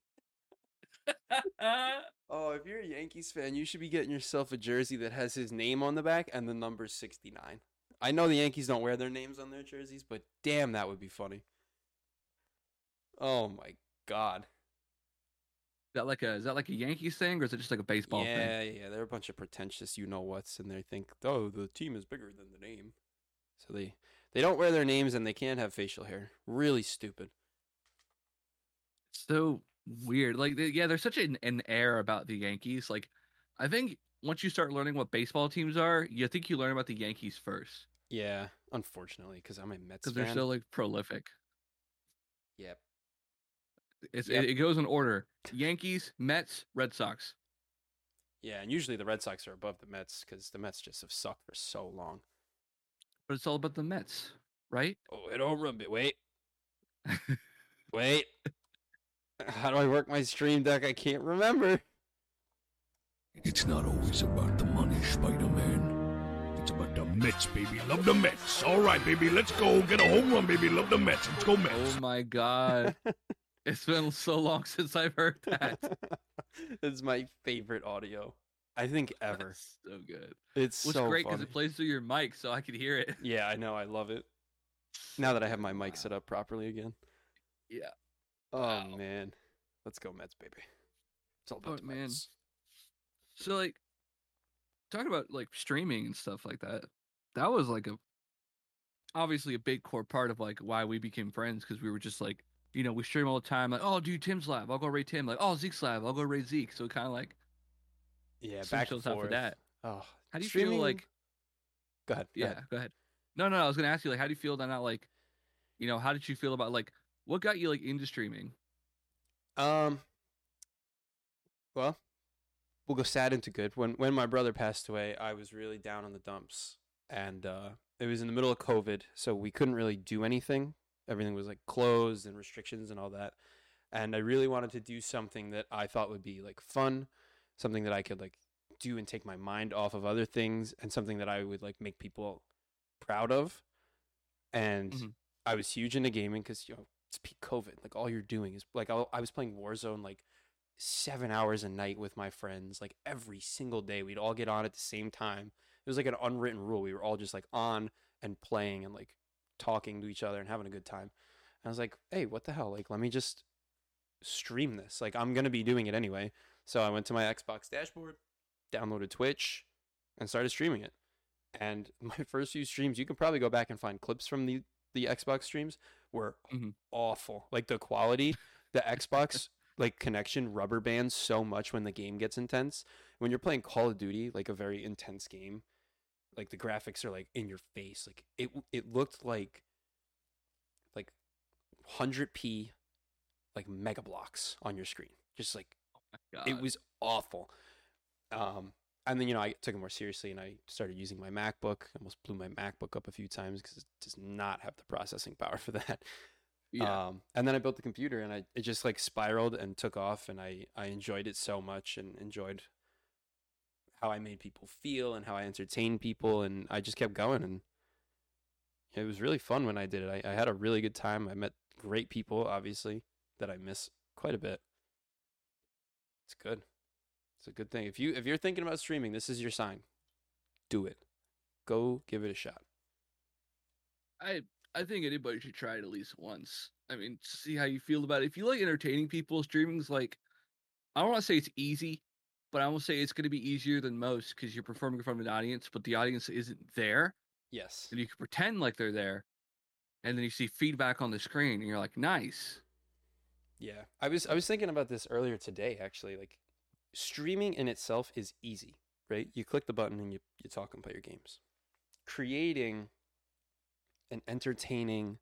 Oh, if you're a Yankees fan, you should be getting yourself a jersey that has his name on the back and the number sixty-nine. I know the Yankees don't wear their names on their jerseys, but damn, that would be funny. Oh my God! Is that like a is that like a Yankees thing, or is it just like a baseball yeah, thing? Yeah, yeah, they're a bunch of pretentious, you know what's, and they think, oh, the team is bigger than the name, so they they don't wear their names and they can't have facial hair. Really stupid. So weird. Like, they, yeah, there's such an, an air about the Yankees. Like, I think once you start learning what baseball teams are, you think you learn about the Yankees first. Yeah, unfortunately, because I'm a Mets fan. Because they're so like prolific. Yep. It's, yep. It goes in order: Yankees, Mets, Red Sox. Yeah, and usually the Red Sox are above the Mets because the Mets just have sucked for so long. But it's all about the Mets, right? Oh, it all run bit. Wait, wait. How do I work my stream deck? I can't remember. It's not always about the money, Spider-Man. It's about the Mets, baby. Love the Mets. All right, baby, let's go get a home run, baby. Love the Mets. Let's go Mets. Oh my God. It's been so long since I've heard that. It's my favorite audio, I think, ever. That's so good. It's well, so it's great because it plays through your mic, so I could hear it. Yeah, I know. I love it. Now that I have my mic wow. set up properly again. Yeah. Oh, wow. man. Let's go Mets, baby. It's all about oh, the man. Mets. So, like, talking about, like, streaming and stuff like that, that was, like, a obviously a big core part of, like, why we became friends, because we were just, like, you know, we stream all the time. Like, oh, dude, Tim's live. I'll go raid Tim. Like, oh, Zeke's live. I'll go raid Zeke. So kind of like, yeah, back and forth. For that. Oh, how do you streaming... feel like? Go ahead. Go yeah, ahead. go ahead. No, no, I was gonna ask you like, how do you feel that not like, you know, how did you feel about like what got you like into streaming? Um, well, we'll go sad into good. When when my brother passed away, I was really down in the dumps, and uh, it was in the middle of COVID, so we couldn't really do anything. Everything was like closed and restrictions and all that. And I really wanted to do something that I thought would be like fun, something that I could like do and take my mind off of other things, and something that I would like make people proud of. And mm-hmm. I was huge into gaming because, you know, it's peak COVID. Like all you're doing is like, I was playing Warzone like seven hours a night with my friends, like every single day. We'd all get on at the same time. It was like an unwritten rule. We were all just like on and playing and like talking to each other and having a good time. And I was like, hey, what the hell? Like, let me just stream this. Like, I'm going to be doing it anyway. So I went to my Xbox dashboard, downloaded Twitch, and started streaming it. And my first few streams, you can probably go back and find clips from the, the Xbox streams, were mm-hmm. awful. Like, the quality, the Xbox, like, connection rubber bands so much when the game gets intense. When you're playing Call of Duty, like, a very intense game, like the graphics are like in your face. Like it, it looked like, like one hundred p, like mega blocks on your screen. Just like, oh my God. It was awful. Um, and then, you know, I took it more seriously and I started using my MacBook. I almost blew my MacBook up a few times because it does not have the processing power for that. Yeah. Um, and then I built the computer and I, it just like spiraled and took off, and I, I enjoyed it so much and enjoyed how I made people feel and how I entertained people, and I just kept going, and it was really fun when I did it. I, I had a really good time. I met great people, obviously, that I miss quite a bit. It's good. It's a good thing. If you if you're thinking about streaming, this is your sign. Do it. Go give it a shot. I I think anybody should try it at least once. I mean, see how you feel about it. If you like entertaining people, streaming's like, I don't want to say it's easy, but I will say it's going to be easier than most because you're performing in front of an audience, but the audience isn't there. Yes. And you can pretend like they're there, and then you see feedback on the screen, and you're like, nice. Yeah, I was I was thinking about this earlier today, actually. Like, streaming in itself is easy, right? You click the button, and you, you talk and play your games. Creating an entertaining,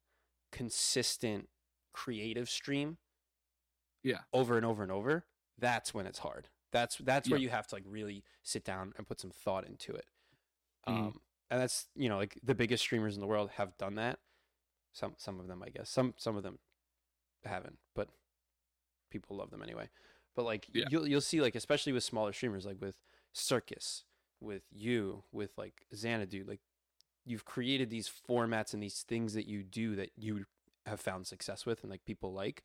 consistent, creative stream, yeah, over and over and over, that's when it's hard. That's that's yeah. where you have to like really sit down and put some thought into it. Mm-hmm. Um, and that's, you know, like the biggest streamers in the world have done that. Some some of them, I guess. Some some of them haven't, but people love them anyway. But like yeah. you'll you'll see, like, especially with smaller streamers, like with Circus, with you, with like Xanadu, like you've created these formats and these things that you do that you have found success with and like people like,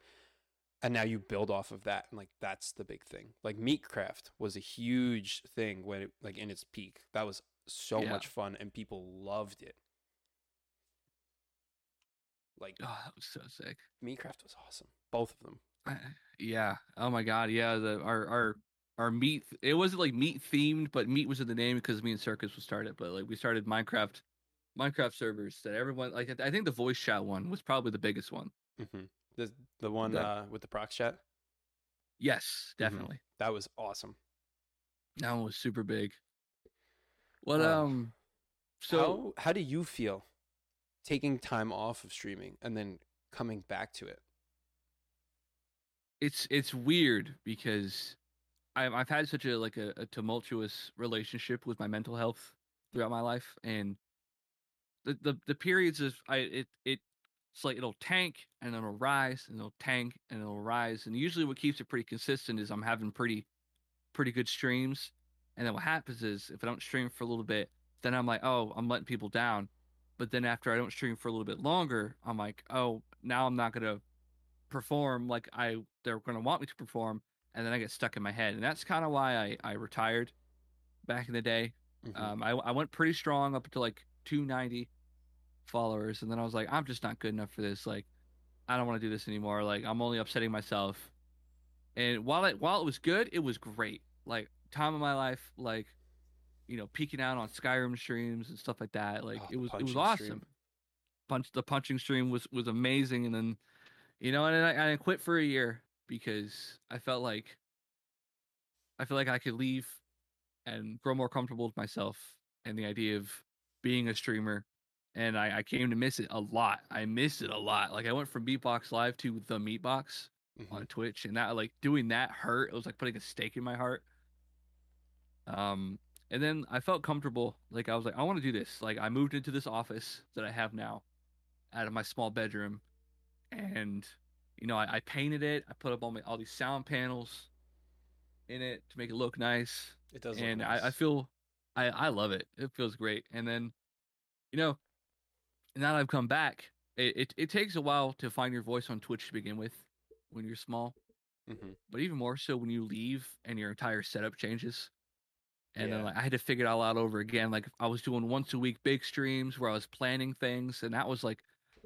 and now you build off of that, and like that's the big thing. Like Meatcraft was a huge thing when it, like in its peak. That was so yeah. much fun and people loved it. Like, oh, that was so sick. Meatcraft was awesome. Both of them. Uh, yeah. Oh my god. Yeah. The our our our meat. It wasn't like meat themed, but meat was in the name because me and Circus was started. But like we started Minecraft. Minecraft servers that everyone like. I think the voice chat one was probably the biggest one. Mm-hmm. The the one that, uh, with the prox chat. Yes, definitely. Mm-hmm. That was awesome. That one was super big. What um, um so how, how do you feel taking time off of streaming and then coming back to it? It's it's weird because I've I've had such a like a, a tumultuous relationship with my mental health throughout my life, and The, the the periods of I it it it's like it'll tank and it'll rise and it'll tank and it'll rise, and usually what keeps it pretty consistent is I'm having pretty pretty good streams, and then what happens is if I don't stream for a little bit, then I'm like, oh, I'm letting people down. But then after I don't stream for a little bit longer, I'm like, oh, now I'm not gonna perform like I they're gonna want me to perform, and then I get stuck in my head, and that's kind of why I I retired back in the day. Mm-hmm. Um, I I went pretty strong up to like two ninety followers, and then I was like, I'm just not good enough for this. Like, I don't want to do this anymore. Like, I'm only upsetting myself. And while it while it was good, it was great. Like, time of my life, like, you know, peeking out on Skyrim streams and stuff like that. Like, oh, it was it was awesome. Stream. Punch the punching stream was was amazing. And then, you know, and I, I quit for a year because I felt like I feel like I could leave and grow more comfortable with myself and the idea of being a streamer, and I, I came to miss it a lot. I miss it a lot. Like, I went from MeatboxLive to the Meatbox mm-hmm. on Twitch, and that, like, doing that hurt. It was like putting a stake in my heart. Um, and then I felt comfortable. Like, I was like, I want to do this. Like, I moved into this office that I have now out of my small bedroom, and, you know, I, I painted it. I put up all my all these sound panels in it to make it look nice. It does. And look nice. I, I feel. I, I love it. It feels great. And then, you know, now that I've come back, it, it, it takes a while to find your voice on Twitch to begin with when you're small. Mm-hmm. But even more so when you leave and your entire setup changes. And yeah. then like, I had to figure it all out over again. Like, I was doing once a week big streams where I was planning things. And that was like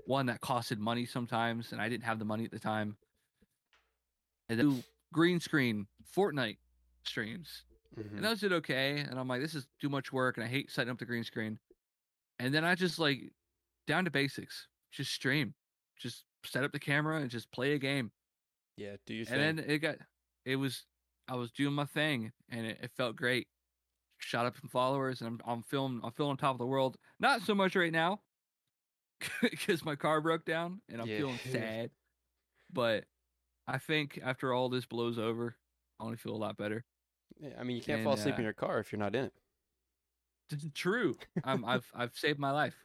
one that costed money sometimes. And I didn't have the money at the time. And then green screen Fortnite streams. Mm-hmm. And those did okay, and I'm like, this is too much work, and I hate setting up the green screen. And then I just, like, down to basics. Just stream. Just set up the camera and just play a game. Yeah, do your thing. And then it got, it was, I was doing my thing, and it, it felt great. Shot up in followers, and I'm I'm feeling, I'm feeling on top of the world. Not so much right now, because my car broke down, and I'm yeah. feeling sad. But I think after all this blows over, I want to feel a lot better. Yeah, I mean, you can't and, fall asleep uh, in your car if you're not in it. True. I'm, I've I've saved my life.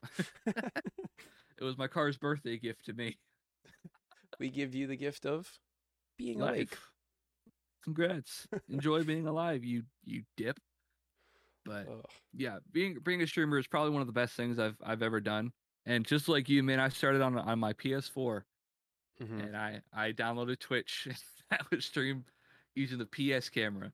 It was my car's birthday gift to me. We give you the gift of being life. Awake. Congrats. Enjoy being alive, you you dip. But oh. yeah, being being a streamer is probably one of the best things I've I've ever done. And just like you, man, I started on on my P S four, mm-hmm. and I, I downloaded Twitch. I would stream using the P S camera,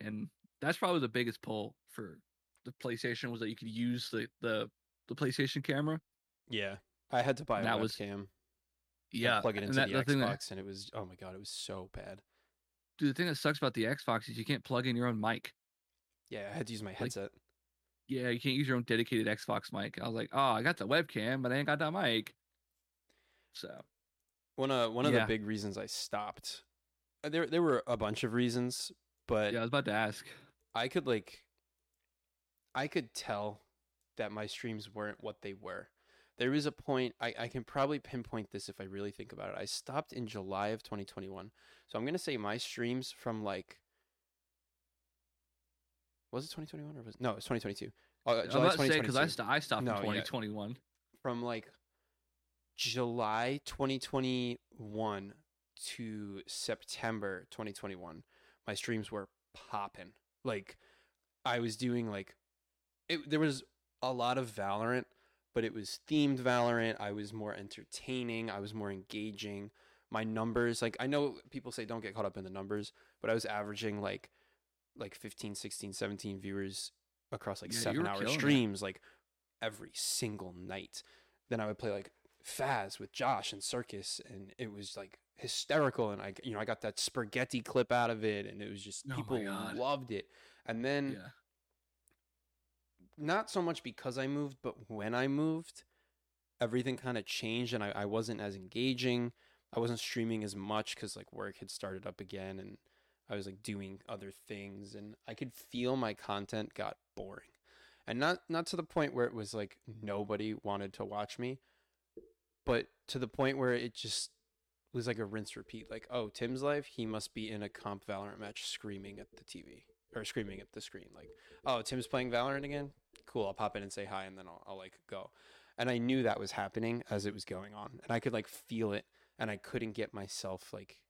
and that's probably the biggest pull for the PlayStation was that you could use the the, the PlayStation camera. Yeah, I had to buy and a that webcam. Was, yeah, plug it into and that, the, the Xbox, that, and it was oh my god, it was so bad. Dude, the thing that sucks about the Xbox is you can't plug in your own mic. Yeah, I had to use my headset. Like, yeah, you can't use your own dedicated Xbox mic. I was like, oh, I got the webcam, but I ain't got that mic. So one uh one of yeah. the big reasons I stopped. There there were a bunch of reasons, but yeah, I was about to ask. I could like, I could tell that my streams weren't what they were. There was a point, I, I can probably pinpoint this if I really think about it. I stopped in July of twenty twenty-one. So I'm going to say my streams from like, was it twenty twenty-one or was it? No, it's twenty twenty-two. Uh, July I was about to say, because I, st- I stopped no, in twenty twenty-one. Yeah. From like July twenty twenty-one to September twenty twenty-one, my streams were popping. Like I was doing like, it, there was a lot of Valorant, but it was themed Valorant. I was more entertaining. I was more engaging. My numbers, like I know people say don't get caught up in the numbers, but I was averaging like like fifteen, sixteen, seventeen viewers across like yeah, seven hour streams, like every single night. Then I would play like Faz with Josh and Circus, and it was like hysterical. And I, you know, I got that spaghetti clip out of it, and it was just oh people loved it. And then. Yeah. Not so much because I moved, but when I moved, everything kind of changed, and I, I wasn't as engaging. I wasn't streaming as much because like work had started up again, and I was like doing other things, and I could feel my content got boring, and not not to the point where it was like nobody wanted to watch me, but to the point where it just was like a rinse repeat. Like, oh, Tim's live, he must be in a comp Valorant match screaming at the T V. Or screaming at the screen, like, oh, Tim's playing Valorant again? Cool, I'll pop in and say hi, and then I'll, I'll like go. And I knew that was happening as it was going on, and I could like feel it, and I couldn't get myself like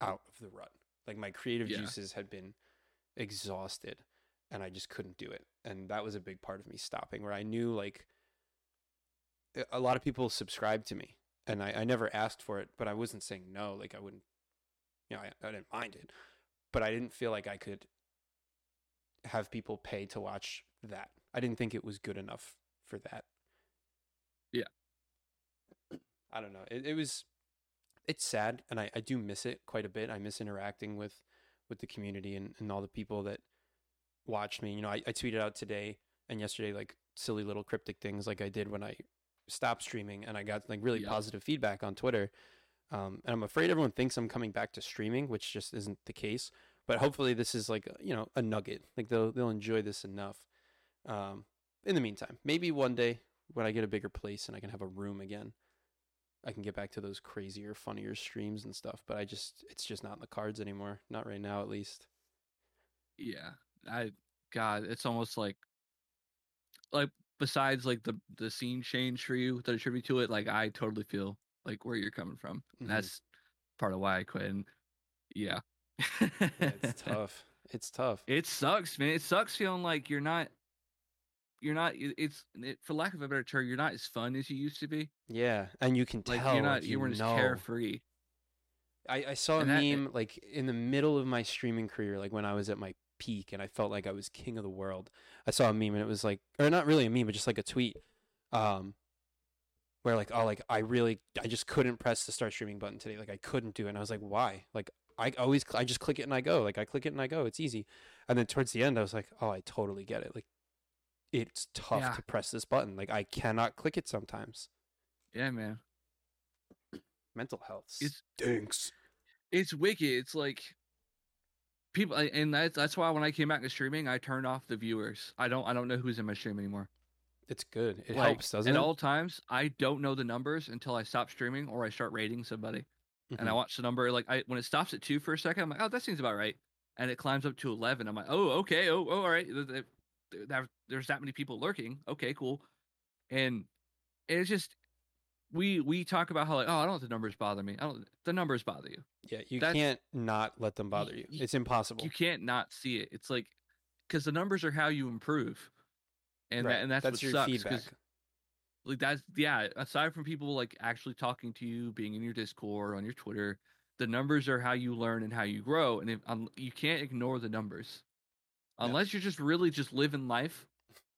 out of the rut. Like my creative yeah. juices had been exhausted, and I just couldn't do it. And that was a big part of me stopping, where I knew like a lot of people subscribed to me, and I, I never asked for it, but I wasn't saying no. Like I wouldn't, you know, I, I didn't mind it, but I didn't feel like I could have people pay to watch that. I didn't think it was good enough for that. Yeah. I don't know. It, it was, it's sad. And I, I do miss it quite a bit. I miss interacting with, with the community and, and all the people that watch me. You know, I, I tweeted out today and yesterday, like silly little cryptic things like I did when I stopped streaming, and I got like really yeah. positive feedback on Twitter. Um, and I'm afraid everyone thinks I'm coming back to streaming, which just isn't the case. But hopefully this is like, you know, a nugget. Like they'll they'll enjoy this enough. Um, in the meantime, maybe one day when I get a bigger place and I can have a room again, I can get back to those crazier, funnier streams and stuff. But I just, it's just not in the cards anymore. Not right now, at least. Yeah, I God, it's almost like, like besides like the the scene change for you that attribute to it. Like I totally feel like where you're coming from. Mm-hmm. That's part of why I quit. And yeah. yeah, it's tough. It's tough. It sucks, man. It sucks feeling like you're not, you're not. It's it, for lack of a better term, you're not as fun as you used to be. Yeah, and you can like, tell you're not. You, you weren't know. as carefree. I, I saw and a that, meme it, like in the middle of my streaming career, like when I was at my peak and I felt like I was king of the world. I saw a meme and it was like, or not really a meme, but just like a tweet, um, where like, oh, like I really, I just couldn't press the start streaming button today. Like I couldn't do it. And I was like, why? Like. I always, I just click it and I go. Like I click it and I go. It's easy. And then towards the end, I was like, oh, I totally get it. Like it's tough yeah. to press this button. Like I cannot click it sometimes. Yeah, man. Mental health stinks. It's, it's wicked. It's like people, and that's that's why when I came back to streaming, I turned off the viewers. I don't, I don't know who's in my stream anymore. It's good. It like, helps, doesn't at it? At all times, I don't know the numbers until I stop streaming or I start rating somebody. And I watch the number, like I when it stops at two for a second, I'm like, oh, that seems about right. And it climbs up to eleven. I'm like, oh, okay, oh, oh all right. There's that many people lurking. Okay, cool. And it's just we we talk about how like, oh, I don't let the numbers bother me. I don't the numbers bother you. Yeah, you That's, can't not let them bother you. It's impossible. You can't not see it. It's like because the numbers are how you improve, and right. that, and that's, that's what your sucks. Feedback. like that's yeah. Aside from people like actually talking to you, being in your Discord, on your Twitter, the numbers are how you learn and how you grow, and if, um, you can't ignore the numbers. Unless yeah. you're just really just living life,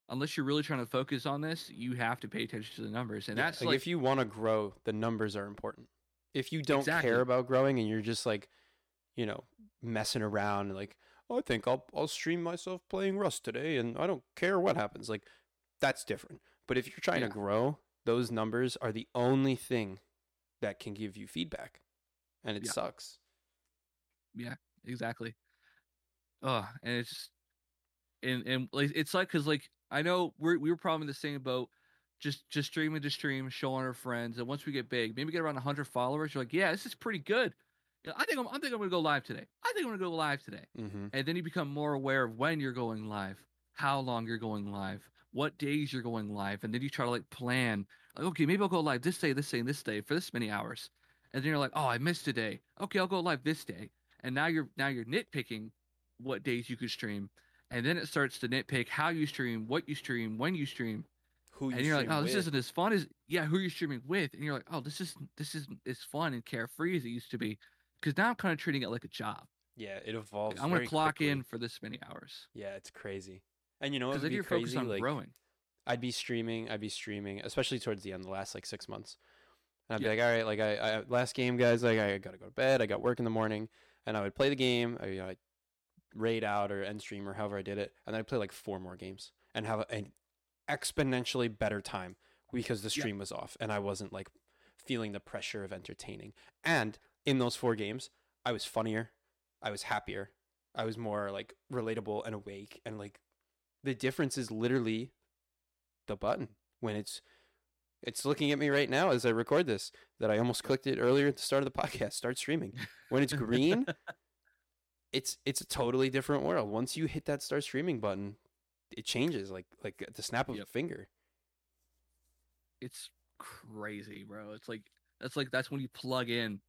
unless you're really trying to focus on this, you have to pay attention to the numbers. And yeah, that's like, like if you want to grow, the numbers are important. If you don't exactly. care about growing and you're just like, you know, messing around and like, oh, I think I'll I'll stream myself playing Rust today and I don't care what happens. Like, that's different. But if you're trying yeah. to grow, those numbers are the only thing that can give you feedback. And it yeah. sucks. Yeah, exactly. Oh, and it's just, and and like it's like because like I know we we were probably in the same boat, just just streaming to stream, showing our friends, and once we get big, maybe get around one hundred followers, you're like, yeah, this is pretty good. You know, I think I'm I think I'm gonna go live today. I think I'm gonna go live today. Mm-hmm. And then you become more aware of when you're going live, how long you're going live, what days you're going live, and then you try to like plan. Like, okay, maybe I'll go live this day, this day, and this day for this many hours. And then you're like, oh, I missed a day. Okay, I'll go live this day. And now you're now you're nitpicking what days you could stream. And then it starts to nitpick how you stream, what you stream, when you stream. Who you and you're like, oh, this with. isn't as fun as yeah, who you're streaming with. And you're like, oh, this is this isn't as fun and carefree as it used to be. Because now I'm kind of treating it like a job. Yeah, it evolves. Like, I'm gonna clock quickly. in for this many hours. Yeah, it's crazy. And you know what? Because if you're focused on like, growing. I'd be streaming, I'd be streaming, especially towards the end, the last like six months. And I'd be yeah. like, all right, like I, I last game, guys, like I gotta go to bed. I got work in the morning, and I would play the game. I, you know, I'd raid out or end stream or however I did it, and then I'd play like four more games and have an exponentially better time because the stream yeah. was off and I wasn't like feeling the pressure of entertaining. And in those four games, I was funnier, I was happier, I was more like relatable and awake. And like the difference is literally the button when it's. It's looking at me right now as I record this that I almost clicked it earlier at the start of the podcast. Start streaming. When it's green, it's it's a totally different world. Once you hit that start streaming button, it changes like like at the snap of yep. a finger. It's crazy, bro. It's like that's like that's when you plug in,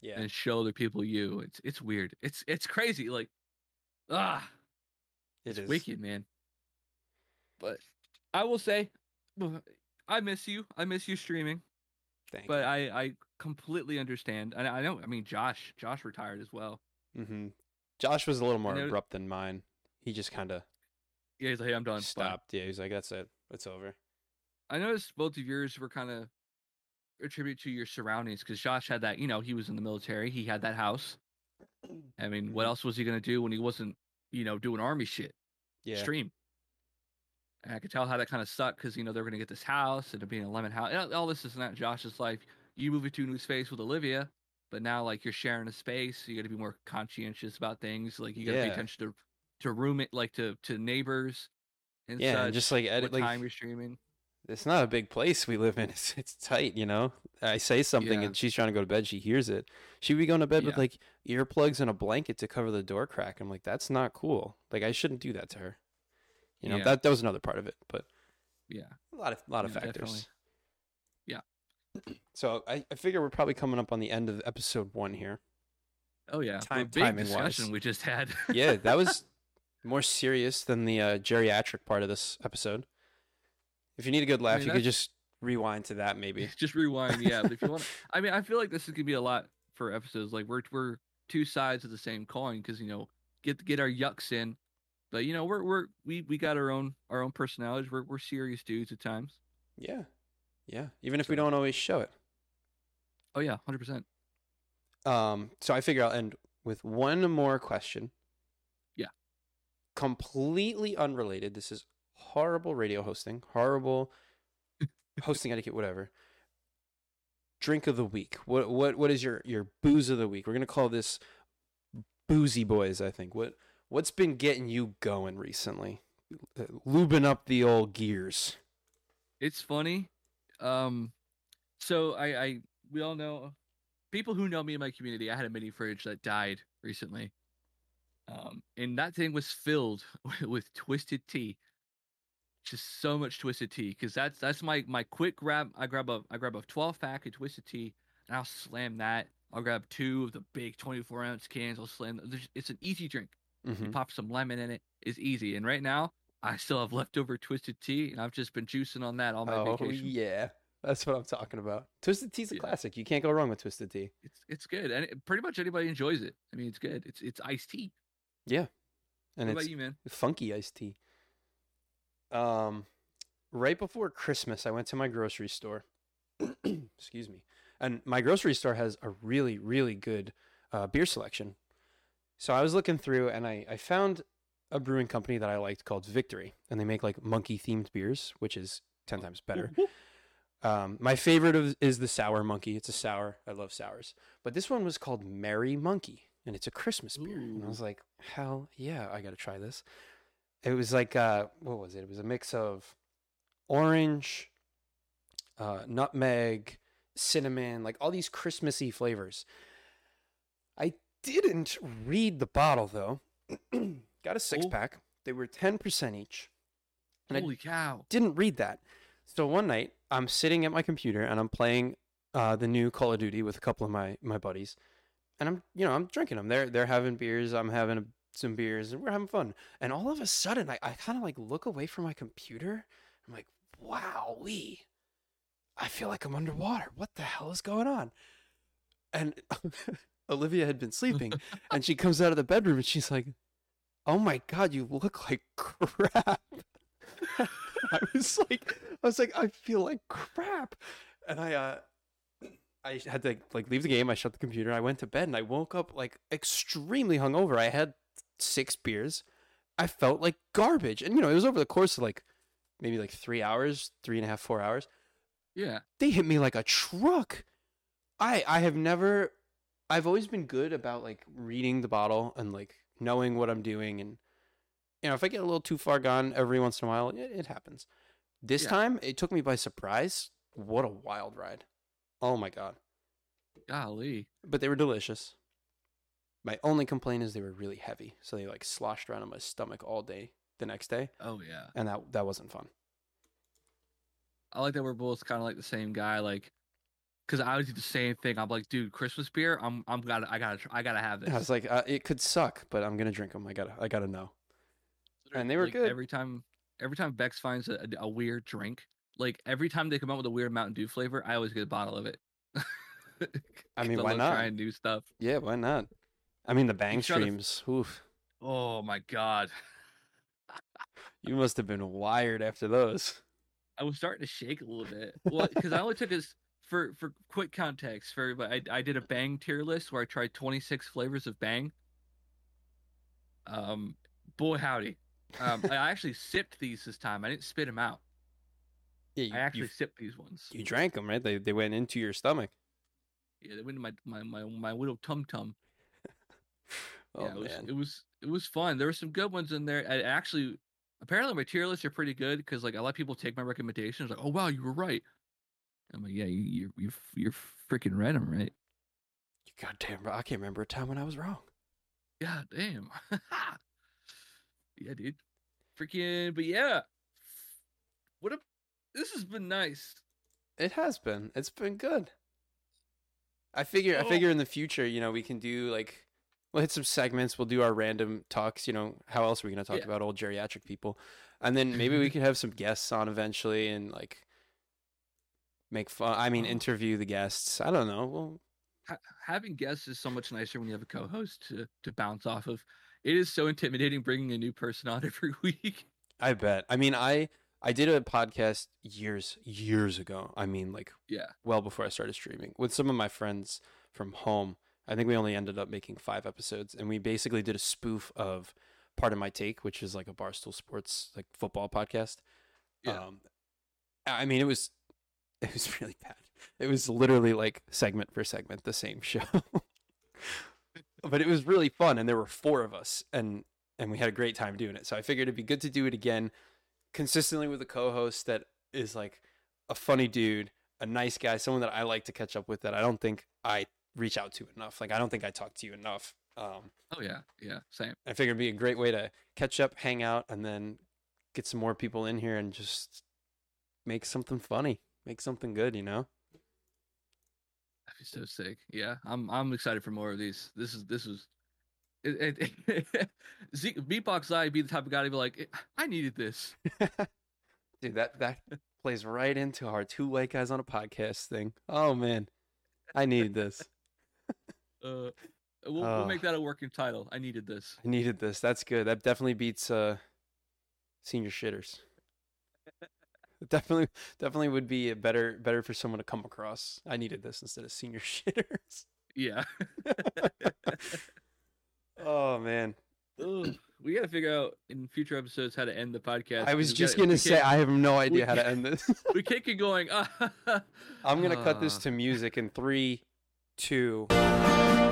yeah, and show the people you. It's it's weird. It's it's crazy. Like ah, it it's is wicked, man. But I will say. I miss you. I miss you streaming. Thanks. But I, I completely understand. And I know, I mean, Josh, Josh retired as well. Mm-hmm. Josh was a little more was, abrupt than mine. He just kind of. Yeah, he's like, hey, I'm done. Stopped. Bye. Yeah, he's like, that's it. It's over. I noticed both of yours were kind of attributed to your surroundings because Josh had that, you know, he was in the military. He had that house. I mean, what else was he going to do when he wasn't, you know, doing army shit? Yeah. Stream. And I could tell how that kind of sucked because, you know, they're going to get this house and it being a lemon house. And all this is not Josh's life. You move into a new space with Olivia, but now, like, you're sharing a space. So you got to be more conscientious about things. Like, you got to yeah. pay attention to, to roommate, like, to, to neighbors and yeah, such. And just, like, edit, what like, time you're streaming. It's not a big place we live in. It's, it's tight, you know? I say something yeah. and she's trying to go to bed. She hears it. She'd be going to bed yeah. with, like, earplugs and a blanket to cover the door crack. I'm like, that's not cool. Like, I shouldn't do that to her. You know, yeah. that, that was another part of it, but yeah, a lot of, a lot yeah, of factors. Definitely. Yeah. So I, I figure we're probably coming up on the end of episode one here. Oh yeah. Time, big discussion wise. We just had. Yeah. That was more serious than the uh, geriatric part of this episode. If you need a good laugh, I mean, you that's... could just rewind to that. Maybe just rewind. Yeah. But if you want, to... I mean, I feel like this is going to be a lot for episodes. Like we're, we're two sides of the same coin. Cause you know, get, get our yucks in. But you know we're we're we, we got our own our own personalities. We're we're serious dudes at times. Yeah, yeah. Even if so, we don't always show it. Oh yeah, hundred percent. Um. So I figure I'll end with one more question. Yeah. Completely unrelated. This is horrible radio hosting. Horrible hosting etiquette. Whatever. Drink of the week. What what what is your your booze of the week? We're gonna call this Boozy Boys. I think what. What's been getting you going recently? Lubing up the old gears. It's funny. Um, so I, I, we all know people who know me in my community. I had a mini fridge that died recently. Um, and that thing was filled with Twisted Tea. Just so much Twisted Tea. Cause that's, that's my, my quick grab. I grab a, I grab a twelve pack of Twisted Tea and I'll slam that. I'll grab two of the big twenty-four ounce cans. I'll slam. It's an easy drink. Mm-hmm. You pop some lemon in it. It's easy. And right now, I still have leftover Twisted Tea, and I've just been juicing on that all my oh, vacation. Oh, yeah. That's what I'm talking about. Twisted Tea's a yeah. classic. You can't go wrong with Twisted Tea. It's it's good. And it, pretty much anybody enjoys it. I mean, it's good. It's it's iced tea. Yeah. And what it's about you, man? Funky iced tea. Um, right before Christmas, I went to my grocery store. Excuse me. And my grocery store has a really, really good uh, beer selection. So I was looking through, and I, I found a brewing company that I liked called Victory. And they make, like, monkey-themed beers, which is ten times better. Um, my favorite of, is the Sour Monkey. It's a sour. I love sours. But this one was called Merry Monkey, and it's a Christmas beer. Ooh. And I was like, hell yeah, I got to try this. It was like, uh, what was it? It was a mix of orange, uh, nutmeg, cinnamon, like all these Christmassy flavors. I didn't read the bottle, though. Got a six-pack. Oh. They were ten percent each. And Holy I cow. Didn't read that. So one night, I'm sitting at my computer, and I'm playing uh, the new Call of Duty with a couple of my, my buddies. And I'm, you know, I'm drinking them. They're, they're having beers. I'm having a, some beers, and we're having fun. And all of a sudden, I, I kind of, like, look away from my computer. I'm like, wowee. I feel like I'm underwater. What the hell is going on? And Olivia had been sleeping, and she comes out of the bedroom, and she's like, oh, my God, you look like crap. I was like, I was like, I feel like crap. And I, uh, I had to, like, leave the game. I shut the computer. I went to bed, and I woke up, like, extremely hungover. I had six beers. I felt like garbage. And, you know, it was over the course of, like, maybe, like, three hours, three and a half, four hours. Yeah. They hit me like a truck. I, I have never, I've always been good about, like, reading the bottle and, like, knowing what I'm doing. And, you know, if I get a little too far gone every once in a while, it, it happens. This yeah. time, it took me by surprise. What a wild ride. Oh, my God. Golly. But they were delicious. My only complaint is they were really heavy. So they, like, sloshed around in my stomach all day the next day. Oh, yeah. And that that wasn't fun. I like that we're both kind of, like, the same guy, like, because I would do the same thing. I'm like, dude, Christmas beer, I'm I'm gotta, I gotta, I gotta have this. I was like, uh, it could suck, but I'm gonna drink them. I gotta, I gotta know. And they were like, good. Every time, every time Bex finds a, a weird drink, like every time they come out with a weird Mountain Dew flavor, I always get a bottle of it. I mean, why not? Trying new stuff. Yeah, why not? I mean, the Bang streams. To... Oof. Oh my God. You must have been wired after those. I was starting to shake a little bit. Well, because I only took this for for quick context for everybody. I I did a Bang tier list where I tried twenty-six flavors of Bang. Um, boy howdy. um, I actually sipped these this time. I didn't spit them out. Yeah, you, I actually you, sipped these ones. You drank them, right? They they went into your stomach. Yeah, they went into my my my, my little tum tum. Oh yeah, it was, man, it was it was fun. There were some good ones in there. I actually, apparently, my tier lists are pretty good because, like, a lot of people take my recommendations. Like, oh wow, you were right. I'm like, yeah, you you you you're freaking right. I'm right. You goddamn right. I can't remember a time when I was wrong. God damn. Yeah, dude. Freaking, but yeah. What a, this has been nice. It has been. It's been good. I figure oh. I figure in the future, you know, we can do, like, we'll hit some segments, we'll do our random talks, you know, how else are we gonna talk yeah. about old geriatric people? And then maybe we could have some guests on eventually and, like, make fun I mean interview the guests. I don't know. Well, ha- having guests is so much nicer when you have a co-host to, to bounce off of. It is so intimidating bringing a new person on every week. I bet. I mean, I I did a podcast years, years ago. I mean, like, yeah, well before I started streaming with some of my friends from home. I think we only ended up making five episodes, and we basically did a spoof of Part of My Take, which is like a Barstool Sports, like, football podcast. Yeah. Um, I mean, it was it was really bad. It was literally, like, segment for segment, the same show. But it was really fun, and there were four of us, and, and we had a great time doing it. So I figured it'd be good to do it again, consistently with a co-host that is, like, a funny dude, a nice guy, someone that I like to catch up with that I don't think I reach out to enough. Like, I don't think I talk to you enough. Um, oh, yeah. Yeah, same. I figured it'd be a great way to catch up, hang out, and then get some more people in here and just make something funny, make something good, you know? So sick. Yeah, I'm I'm excited for more of these. This is this is MeatboxLive be the type of guy to be like, I needed this. Dude, that that plays right into our two white guys on a podcast thing. Oh man, I needed this. uh, we'll, oh. we'll make that a working title. I needed this. I needed this. That's good. That definitely beats uh, senior shitters. definitely, definitely would be a better better for someone to come across. I needed this instead of senior shitters. Yeah. Oh man. Ugh. We gotta figure out in future episodes how to end the podcast. I was just gotta, gonna say I have no idea how to end this. We can't keep going. I'm gonna uh. cut this to music in three, two.